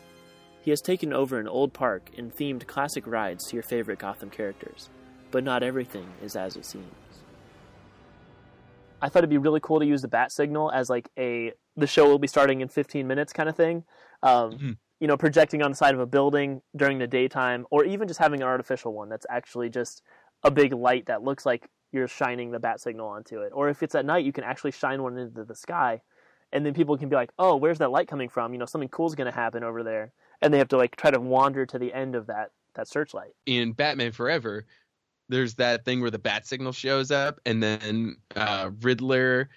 He has taken over an old park and themed classic rides to your favorite Gotham characters, but not everything is as it seems. I thought it'd be really cool to use the bat signal as like the show will be starting in 15 minutes kind of thing. You know, projecting on the side of a building during the daytime, or even just having an artificial one that's actually just a big light that looks like you're shining the bat signal onto it. Or if it's at night, you can actually shine one into the sky, and then people can be like, oh, where's that light coming from? You know, something cool's going to happen over there. And they have to like try to wander to the end of that searchlight. In Batman Forever, there's that thing where the bat signal shows up, and then Riddler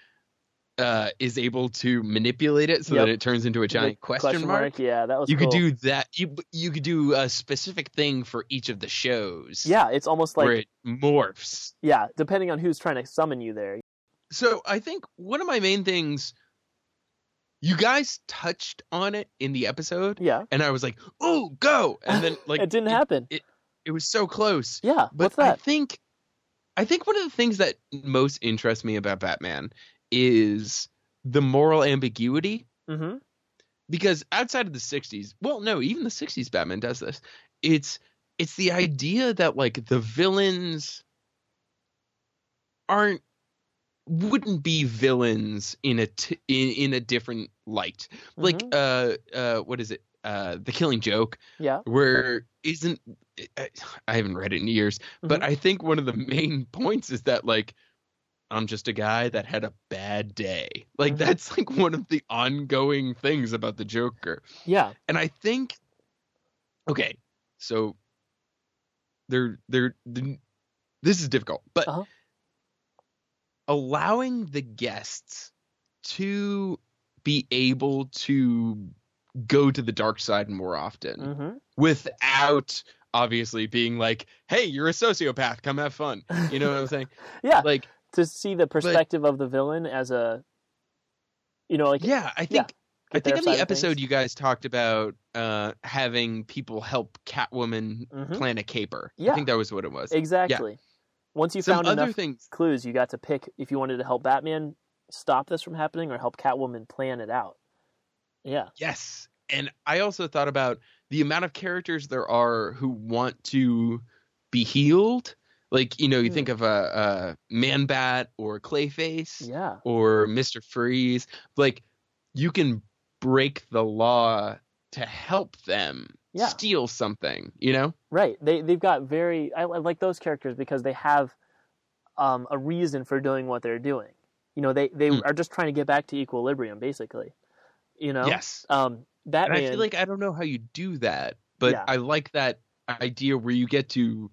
is able to manipulate it so that it turns into a giant question mark. Yeah, that was cool. Could do that. You could do a specific thing for each of the shows. Yeah, it's almost like... where it morphs. Yeah, depending on who's trying to summon you there. So I think one of my main things... you guys touched on it in the episode. Yeah. And I was like, oh, go! And then like it didn't happen. It was so close. Yeah. But what's that? I think one of the things that most interests me about Batman is the moral ambiguity. Mm-hmm. Because outside of the 60s, well, no, even the 60s Batman does this. It's the idea that like the villains wouldn't be villains in a different light. Mm-hmm. Like what is it? The Killing Joke. Yeah. Where isn't I haven't read it in years, mm-hmm. but I think one of the main points is that like I'm just a guy that had a bad day. Like mm-hmm. that's like one of the ongoing things about the Joker. Yeah. And I think okay, so this is difficult, but uh-huh. allowing the guests to be able to go to the dark side more often mm-hmm. without obviously being like, hey, you're a sociopath, come have fun. You know what I'm saying? Yeah. Like to see the perspective of the villain as a, you know, like, yeah, I think in the episode you guys talked about having people help Catwoman mm-hmm. plan a caper. Yeah. I think that was what it was. Exactly. Yeah. Once you found enough clues, you got to pick if you wanted to help Batman stop this from happening or help Catwoman plan it out. Yeah. Yes. And I also thought about the amount of characters there are who want to be healed. Like, you know, you think of a Man-Bat or Clayface yeah. or Mr. Freeze. Like, you can break the law to help them. Yeah. Steal something, you know? Right. They've got very... I like those characters because they have a reason for doing what they're doing. You know, they are just trying to get back to equilibrium, basically. You know? Yes. Batman, and I feel like I don't know how you do that, but yeah. I like that idea where you get to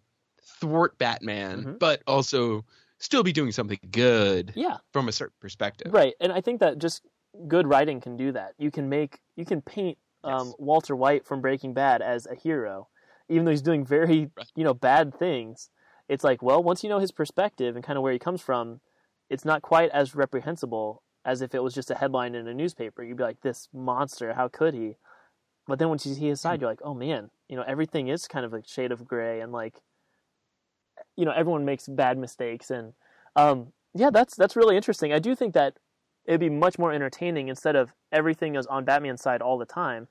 thwart Batman, mm-hmm. but also still be doing something good yeah. from a certain perspective. Right. And I think that just good writing can do that. You can paint Walter White from Breaking Bad as a hero, even though he's doing very, you know, bad things. It's like, well, once you know his perspective and kind of where he comes from, it's not quite as reprehensible as if it was just a headline in a newspaper. You'd be like, this monster, how could he? But then once you see his side, you're like, oh man, you know, everything is kind of a shade of gray, and like, you know, everyone makes bad mistakes, and yeah, that's really interesting. I do think that it'd be much more entertaining instead of everything is on Batman's side all the time,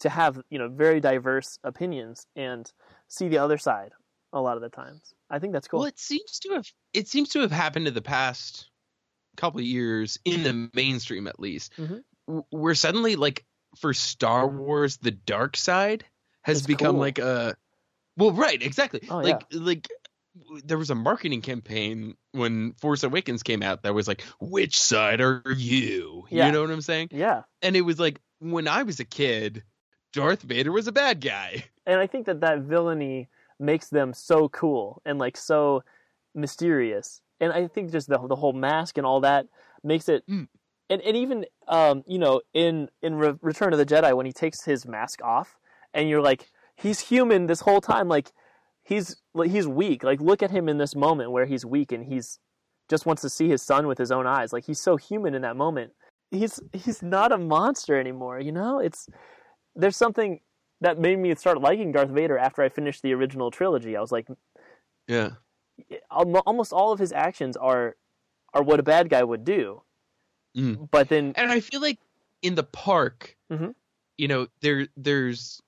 to have, you know, very diverse opinions and see the other side a lot of the times. I think that's cool. Well, it seems to have happened in the past couple of years in the mainstream, at least, mm-hmm. where suddenly, like, for Star Wars, the dark side has become cool. Like a, well, right, exactly. Oh, like, yeah. like there was a marketing campaign when Force Awakens came out that was like, which side are you? Yeah. You know what I'm saying? Yeah. And it was like, when I was a kid, Darth Vader was a bad guy. And I think that villainy makes them so cool and like so mysterious. And I think just the whole mask and all that makes it... Mm. And even, you know, in Return of the Jedi, when he takes his mask off and you're like, he's human this whole time. Like, he's weak. Like, look at him in this moment where he's weak and he's just wants to see his son with his own eyes. Like, he's so human in that moment. He's not a monster anymore, you know? There's something that made me start liking Darth Vader after I finished the original trilogy. I was like, yeah, almost all of his actions are what a bad guy would do. Mm. But then, and I feel like in the park, mm-hmm. you know, there's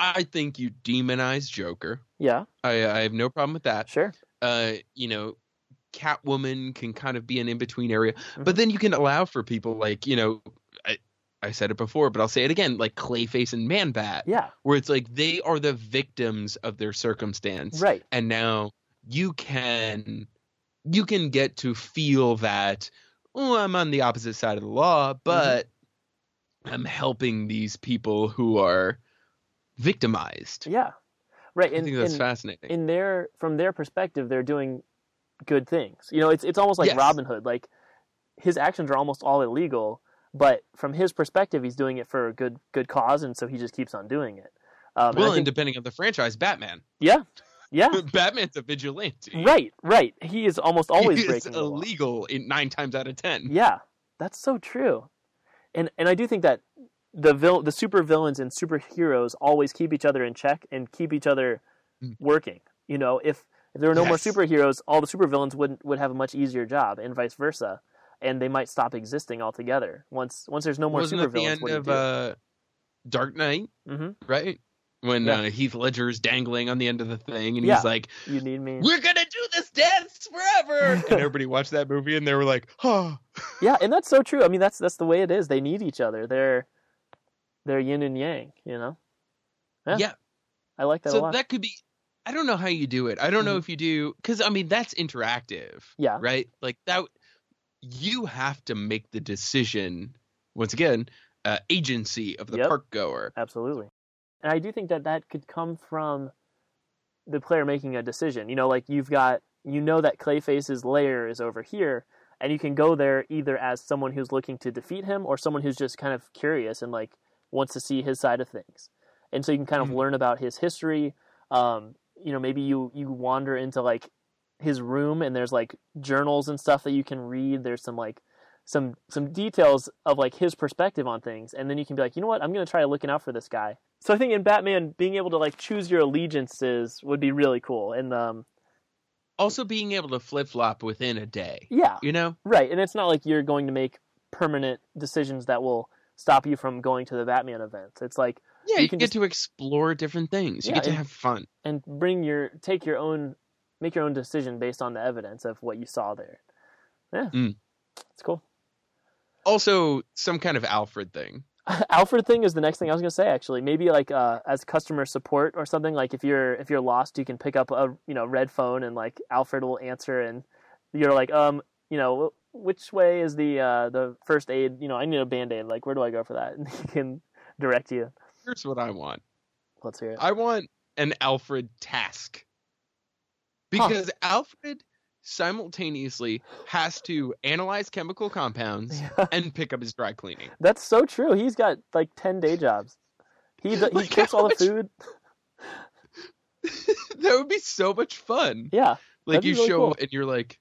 I think you demonize Joker. Yeah. I have no problem with that. Sure. You know, Catwoman can kind of be an in-between area. Mm-hmm. But then you can allow for people like, you know, I said it before, but I'll say it again, like Clayface and Man-Bat. Yeah. Where it's like they are the victims of their circumstance. Right. And now you can get to feel that, oh, I'm on the opposite side of the law, but mm-hmm. I'm helping these people who are victimized. Yeah. Right. I think that's fascinating. From their perspective, they're doing good things. You know, it's almost like yes. Robin Hood. Like, his actions are almost all illegal, but from his perspective, he's doing it for a good cause, and so he just keeps on doing it. And depending on the franchise, Batman. Yeah. Yeah. Batman's a vigilante. Right. He is almost always breaking the law. He is illegal in 9 times out of 10. Yeah. That's so true. And I do think that the super villains and superheroes always keep each other in check and keep each other working. You know, if there were no yes. more superheroes, all the supervillains would have a much easier job, and vice versa. And they might stop existing altogether once there's no more supervillains. Wasn't at the end of Dark Knight, mm-hmm. right? When Heath Ledger's dangling on the end of the thing, and he's like, "You need me. We're gonna do this dance forever." And everybody watched that movie, and they were like, "Huh." Yeah, and that's so true. I mean, that's the way it is. They need each other. They're yin and yang, you know. Yeah. I like that a lot. So that could be. I don't know how you do it. I don't mm-hmm. know if you do, because I mean that's interactive. Yeah. Right. Like that. You have to make the decision. Once again, agency of the park goer. Absolutely. And I do think that could come from the player making a decision. You know, like you've got, you know that Clayface's lair is over here, and you can go there either as someone who's looking to defeat him or someone who's just kind of curious and like wants to see his side of things. And so you can kind of learn about his history. You know, maybe you wander into like his room and there's like journals and stuff that you can read. There's some like some details of like his perspective on things. And then you can be like, you know what? I'm going to try looking out for this guy. So I think in Batman, being able to like choose your allegiances would be really cool. And also being able to flip-flop within a day. Yeah. You know? Right. And it's not like you're going to make permanent decisions that will stop you from going to the Batman events. It's like, yeah, you can get to explore different things. You get to have fun. And make your own decision based on the evidence of what you saw there. Yeah. It's cool. Also, some kind of Alfred thing. Alfred thing is the next thing I was going to say, actually. Maybe like as customer support or something, like if you're lost, you can pick up a, you know, red phone and like Alfred will answer and you're like, you know, which way is the first aid? You know, I need a Band-Aid. Like, where do I go for that? And he can direct you. Here's what I want. Let's hear it. I want an Alfred task. Because Alfred simultaneously has to analyze chemical compounds and pick up his dry cleaning. That's so true. He's got like 10 day jobs. He cooks all the food. That would be so much fun. Yeah. Like you really show cool. up and you're like,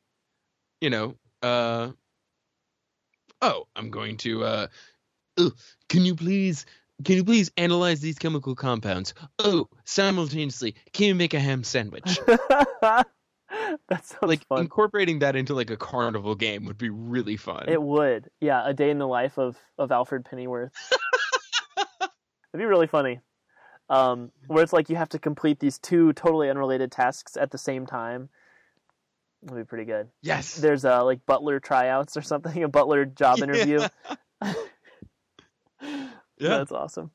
you know, I'm going to, can you please analyze these chemical compounds? Oh, simultaneously, can you make a ham sandwich? That's like fun. Incorporating that into like a carnival game would be really fun. It would. Yeah, a day in the life of Alfred Pennyworth. It'd be really funny. Where it's like you have to complete these two totally unrelated tasks at the same time. It'd be pretty good. Yes. There's like butler tryouts or something, a butler job interview. Yeah, that's awesome.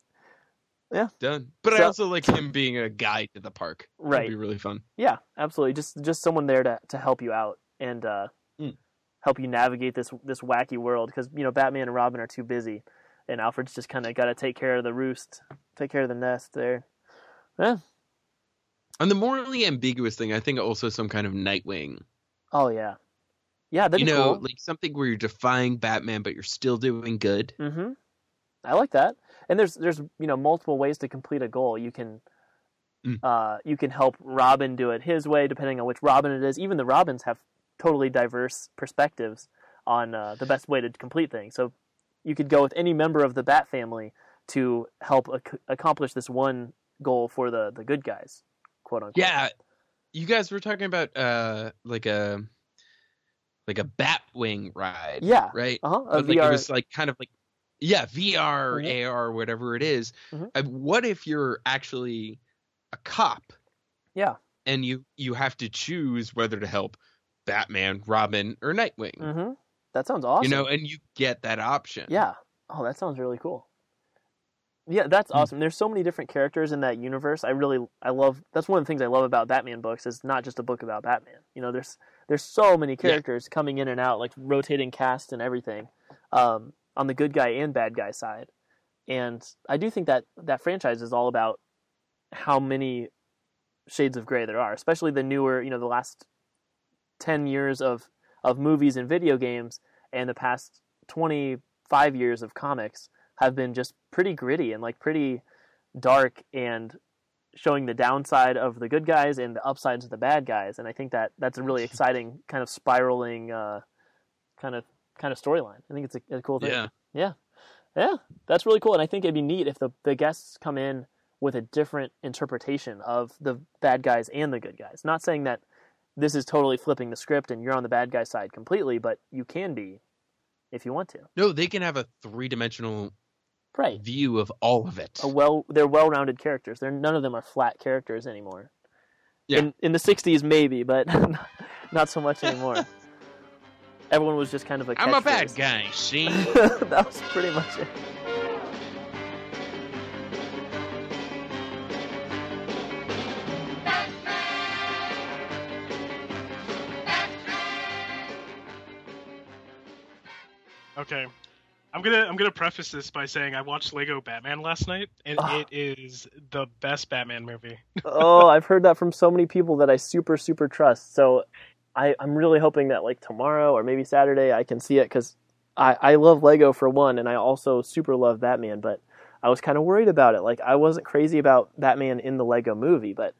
Yeah, done. But I also like him being a guide to the park. Right, that'd be really fun. Yeah, absolutely. Just someone there to help you out and help you navigate this wacky world, because you know Batman and Robin are too busy, and Alfred's just kind of got to take care of the roost, take care of the nest there. Yeah. And the morally ambiguous thing, I think, also some kind of Nightwing. Oh yeah, yeah. That'd be cool. Like something where you're defying Batman, but you're still doing good. Mm-hmm. I like that. And there's you know multiple ways to complete a goal. You can you can help Robin do it his way, depending on which Robin it is. Even the Robins have totally diverse perspectives on the best way to complete things. So you could go with any member of the Bat family to help accomplish this one goal for the good guys, quote unquote. Yeah, you guys were talking about like a Batwing ride. Yeah. Right. Uh-huh. It was like kind of like Yeah, VR, mm-hmm. AR, whatever it is. Mm-hmm. What if you're actually a cop? Yeah. And you have to choose whether to help Batman, Robin, or Nightwing. Mm-hmm. That sounds awesome. You know, and you get that option. Yeah. Oh, that sounds really cool. Yeah, that's awesome. There's so many different characters in that universe. I love. That's one of the things I love about Batman books is not just a book about Batman. You know, there's so many characters coming in and out, like rotating cast and everything, on the good guy and bad guy side. And I do think that that franchise is all about how many shades of gray there are, especially the newer. You know, the last 10 years of movies and video games, and the past 25 years of comics have been just pretty gritty and like pretty dark and showing the downside of the good guys and the upsides of the bad guys. And I think that that's a really exciting kind of spiraling kind of storyline. I think it's a cool thing. Yeah. That's really cool. And I think it'd be neat if the guests come in with a different interpretation of the bad guys and the good guys. Not saying that this is totally flipping the script and you're on the bad guy side completely, but you can be if you want to. No, they can have a three-dimensional view of all of it. They're well-rounded characters. None of them are flat characters anymore. Yeah. In the 60s, maybe, but not so much anymore. Everyone was just kind of like, I'm a bad guy, see? That was pretty much it. Okay, I'm gonna preface this by saying I watched Lego Batman last night, and it is the best Batman movie. Oh, I've heard that from so many people that I super, super trust. So I'm really hoping that like tomorrow or maybe Saturday I can see it, because I love Lego for one, and I also super love Batman, but I was kind of worried about it. Like, I wasn't crazy about Batman in the Lego movie, but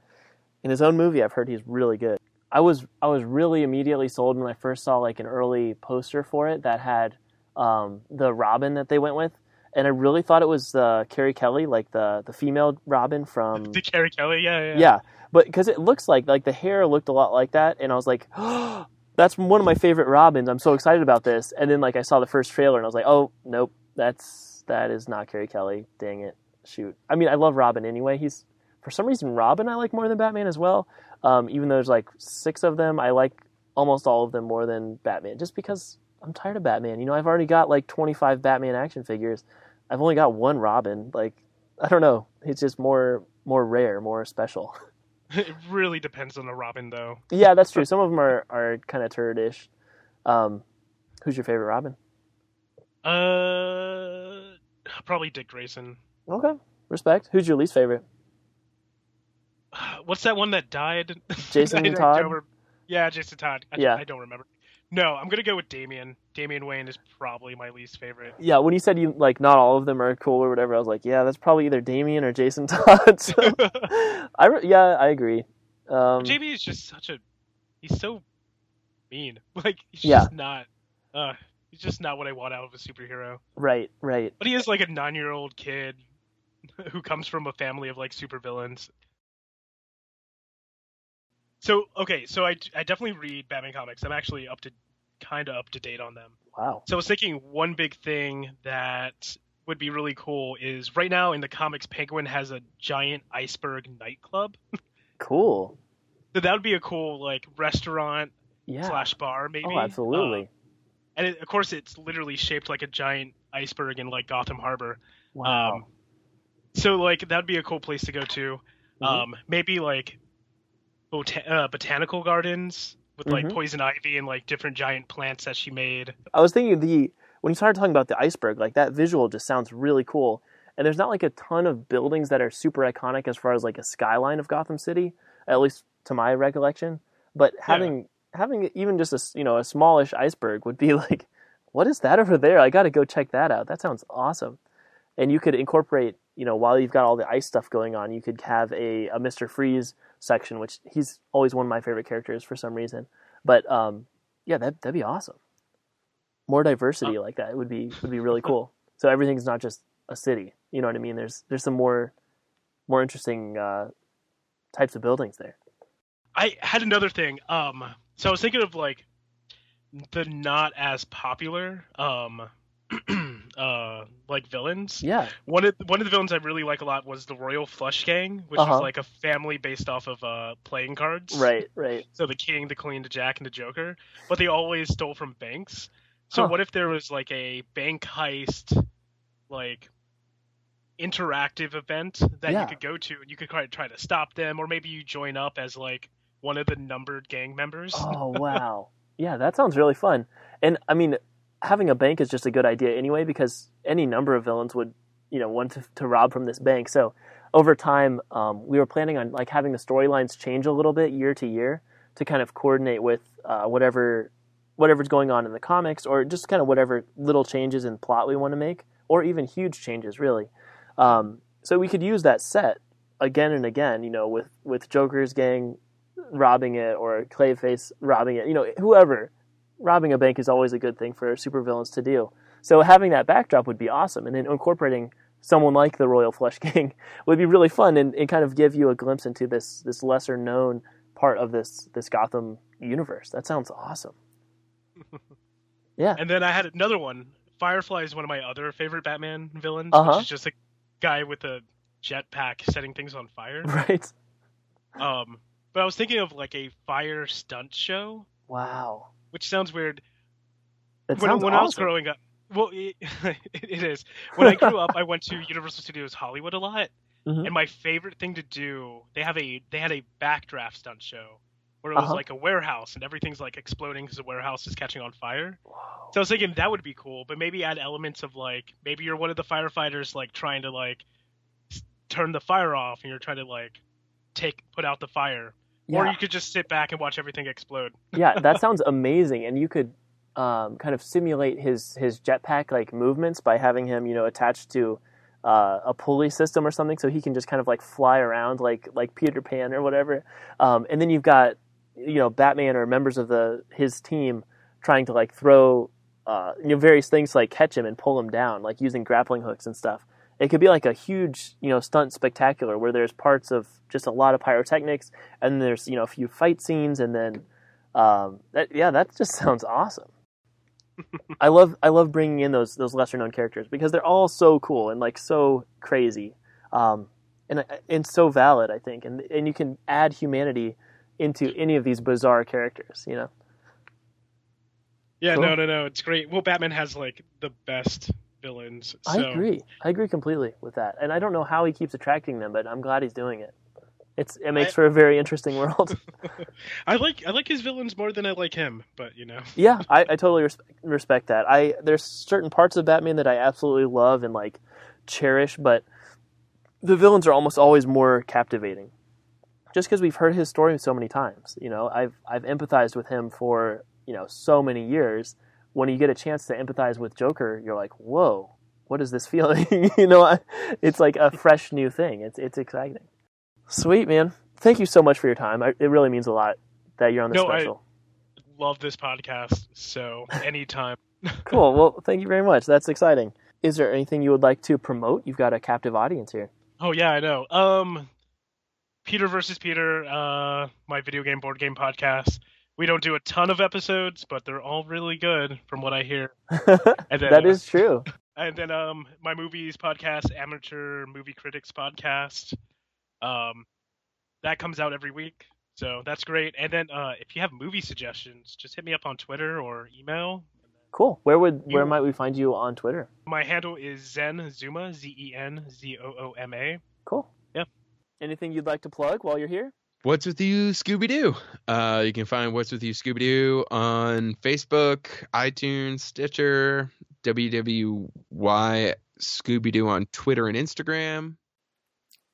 in his own movie I've heard he's really good. I was really immediately sold when I first saw like an early poster for it that had the Robin that they went with, and I really thought it was Carrie Kelly, like the female Robin from the Carrie Kelly, yeah. But because it looks like the hair looked a lot like that, and I was like, oh, that's one of my favorite Robins. I'm so excited about this. And then like I saw the first trailer, and I was like, oh nope, that is not Carrie Kelly. Dang it, shoot. I mean, I love Robin anyway. He's for some reason Robin I like more than Batman as well. Even though there's like 6 of them, I like almost all of them more than Batman, just because. I'm tired of Batman. You know, I've already got like 25 Batman action figures. I've only got one Robin. Like, I don't know. It's just more rare, more special. It really depends on the Robin, though. Yeah, that's true. Some of them are kind of turd-ish. Who's your favorite Robin? Probably Dick Grayson. Okay, respect. Who's your least favorite? What's that one that died? Jason Todd? Yeah, Jason Todd. I don't remember. No, I'm going to go with Damian. Damian Wayne is probably my least favorite. Yeah, when you said you like not all of them are cool or whatever, I was like, yeah, that's probably either Damian or Jason Todd. So, I agree. JB is just he's so mean. Like, he's just not what I want out of a superhero. Right. But he is like a 9-year-old kid who comes from a family of like supervillains. So, okay, I definitely read Batman comics. I'm actually kind of up to date on them. Wow. So I was thinking one big thing that would be really cool is right now in the comics, Penguin has a giant iceberg nightclub. Cool. So that would be a cool, like, restaurant / bar, maybe. Oh, absolutely. And of course, it's literally shaped like a giant iceberg in, like, Gotham Harbor. Wow. So, like, that would be a cool place to go to. Mm-hmm. Maybe, like... botanical gardens with like poison ivy and like different giant plants that she made. I was thinking when you started talking about the iceberg, like that visual just sounds really cool. And there's not like a ton of buildings that are super iconic as far as like a skyline of Gotham City, at least to my recollection. But having even just a smallish iceberg would be like, what is that over there? I got to go check that out. That sounds awesome. And you could incorporate, you know, while you've got all the ice stuff going on, you could have a Mr. Freeze section, which he's always one of my favorite characters for some reason. But that'd be awesome. More diversity like that would be really cool. So everything's not just a city. You know what I mean? There's some more interesting types of buildings there. I had another thing. So I was thinking of like the not as popular like villains. Yeah. One of the villains I really like a lot was the Royal Flush Gang, which was like a family based off of playing cards. Right, right. So the King, the Queen, the Jack, and the Joker, but they always stole from banks. So what if there was like a bank heist, like interactive event that you could go to, and you could try to stop them, or maybe you join up as like one of the numbered gang members. Oh wow. Yeah, that sounds really fun. And I mean, having a bank is just a good idea anyway, because any number of villains would, you know, want to rob from this bank. So over time, we were planning on like having the storylines change a little bit year to year to kind of coordinate with whatever's going on in the comics, or just kind of whatever little changes in plot we want to make, or even huge changes really. So we could use that set again and again, you know, with Joker's gang robbing it, or Clayface robbing it, you know, whoever. Robbing a bank is always a good thing for supervillains to do. So having that backdrop would be awesome, and then incorporating someone like the Royal Flush King would be really fun, and kind of give you a glimpse into this lesser known part of this Gotham universe. That sounds awesome. Yeah. And then I had another one. Firefly is one of my other favorite Batman villains, which is just a guy with a jetpack setting things on fire. Right. But I was thinking of like a fire stunt show. Wow. Which sounds weird. When I was growing up, well, it is. When I grew up, I went to Universal Studios Hollywood a lot, and my favorite thing to do, they had a backdraft stunt show where it was like a warehouse, and everything's like exploding because the warehouse is catching on fire. Wow. So I was thinking that would be cool, but maybe add elements of like, maybe you're one of the firefighters like trying to like turn the fire off, and you're trying to like put out the fire. Yeah. Or you could just sit back and watch everything explode. Yeah, that sounds amazing. And you could kind of simulate his jetpack like movements by having him, you know, attached to a pulley system or something, so he can just kind of like fly around like Peter Pan or whatever. And then you've got, you know, Batman or members of his team trying to like throw you know, various things to like catch him and pull him down, like using grappling hooks and stuff. It could be like a huge, you know, stunt spectacular where there's parts of just a lot of pyrotechnics, and there's, you know, a few fight scenes, and then, that just sounds awesome. I love bringing in those lesser known characters, because they're all so cool and like so crazy, and so valid, I think, and you can add humanity into any of these bizarre characters, you know. Yeah, cool. No, it's great. Well, Batman has like the best villains. So. I agree completely with that. And I don't know how he keeps attracting them, but I'm glad he's doing it. It makes for a very interesting world. I like his villains more than I like him, but you know. Yeah, I totally respect that. There's certain parts of Batman that I absolutely love and like cherish, but the villains are almost always more captivating. Just because we've heard his story so many times, you know, I've empathized with him for, you know, so many years. When you get a chance to empathize with Joker, you're like, whoa, what is this feeling? You know, it's like a fresh new thing. It's exciting. Sweet, man. Thank you so much for your time. It really means a lot that you're on this special. I love this podcast, so anytime. Cool. Well, thank you very much. That's exciting. Is there anything you would like to promote? You've got a captive audience here. Oh, yeah, I know. Peter versus Peter, my video game board game podcast. We don't do a ton of episodes, but they're all really good from what I hear. That is true. And then my movies podcast, Amateur Movie Critics Podcast. That comes out every week, so that's great. And then if you have movie suggestions, just hit me up on Twitter or email. Cool. Where might we find you on Twitter? My handle is ZenZooma, ZenZooma. Cool. Yeah. Anything you'd like to plug while you're here? What's With You, Scooby-Doo? You can find What's With You, Scooby-Doo on Facebook, iTunes, Stitcher, WWY Scooby-Doo on Twitter and Instagram.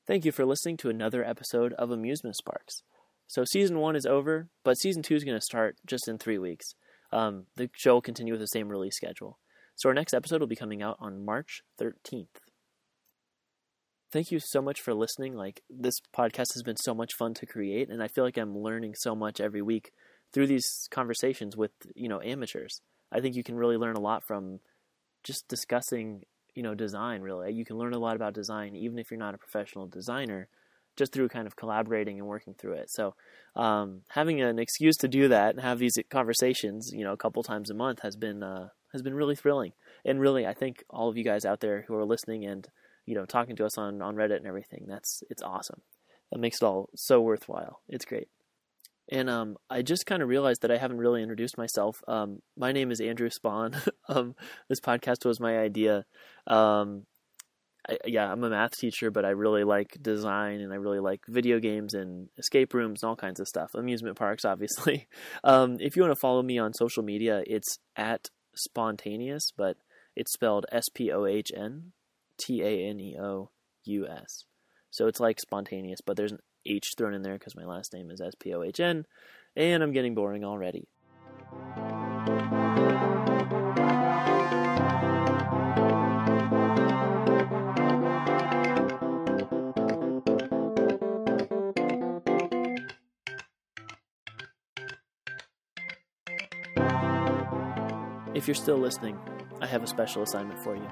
Thank you for listening to another episode of Amusement Sparks. So Season 1 is over, but Season 2 is going to start just in 3 weeks. The show will continue with the same release schedule. So our next episode will be coming out on March 13th. Thank you so much for listening. Like, this podcast has been so much fun to create, and I feel like I'm learning so much every week through these conversations with, you know, amateurs. I think you can really learn a lot from just discussing, you know, design, really. You can learn a lot about design, even if you're not a professional designer, just through kind of collaborating and working through it. So having an excuse to do that and have these conversations, you know, a couple times a month has been really thrilling. and really, I think all of you guys out there who are listening and, you know, talking to us on Reddit and everything, it's awesome. That makes it all so worthwhile. It's great. And I just kind of realized that I haven't really introduced myself. My name is Andrew Spawn. This podcast was my idea. I'm a math teacher, but I really like design and I really like video games and escape rooms and all kinds of stuff. Amusement parks, obviously. If you want to follow me on social media, it's at Spontaneous, but it's spelled SPOHNTANEOUS. So it's like Spontaneous, but there's an H thrown in there because my last name is SPOHN, and I'm getting boring already. If you're still listening, I have a special assignment for you.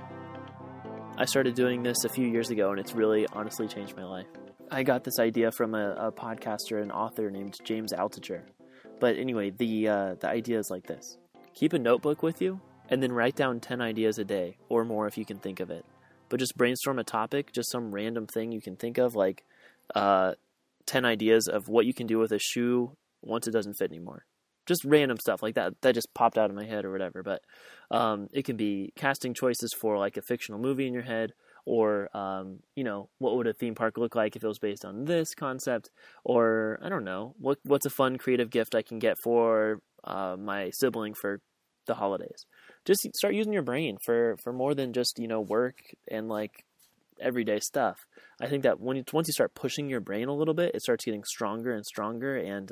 I started doing this a few years ago, and it's really honestly changed my life. I got this idea from a podcaster and author named James Altucher. But anyway, the idea is like this. Keep a notebook with you, and then write down 10 ideas a day, or more if you can think of it. But just brainstorm a topic, just some random thing you can think of, like 10 ideas of what you can do with a shoe once it doesn't fit anymore. Just random stuff like that. That just popped out of my head or whatever. But it can be casting choices for like a fictional movie in your head, or, what would a theme park look like if it was based on this concept? Or, I don't know, what's a fun creative gift I can get for my sibling for the holidays? Just start using your brain for more than just, work and like everyday stuff. I think that once you start pushing your brain a little bit, it starts getting stronger and stronger, and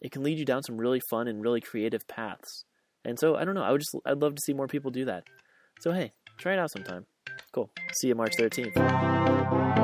it can lead you down some really fun and really creative paths. And so, I don't know, I'd love to see more people do that. So hey, try it out sometime. Cool. See you March 13th.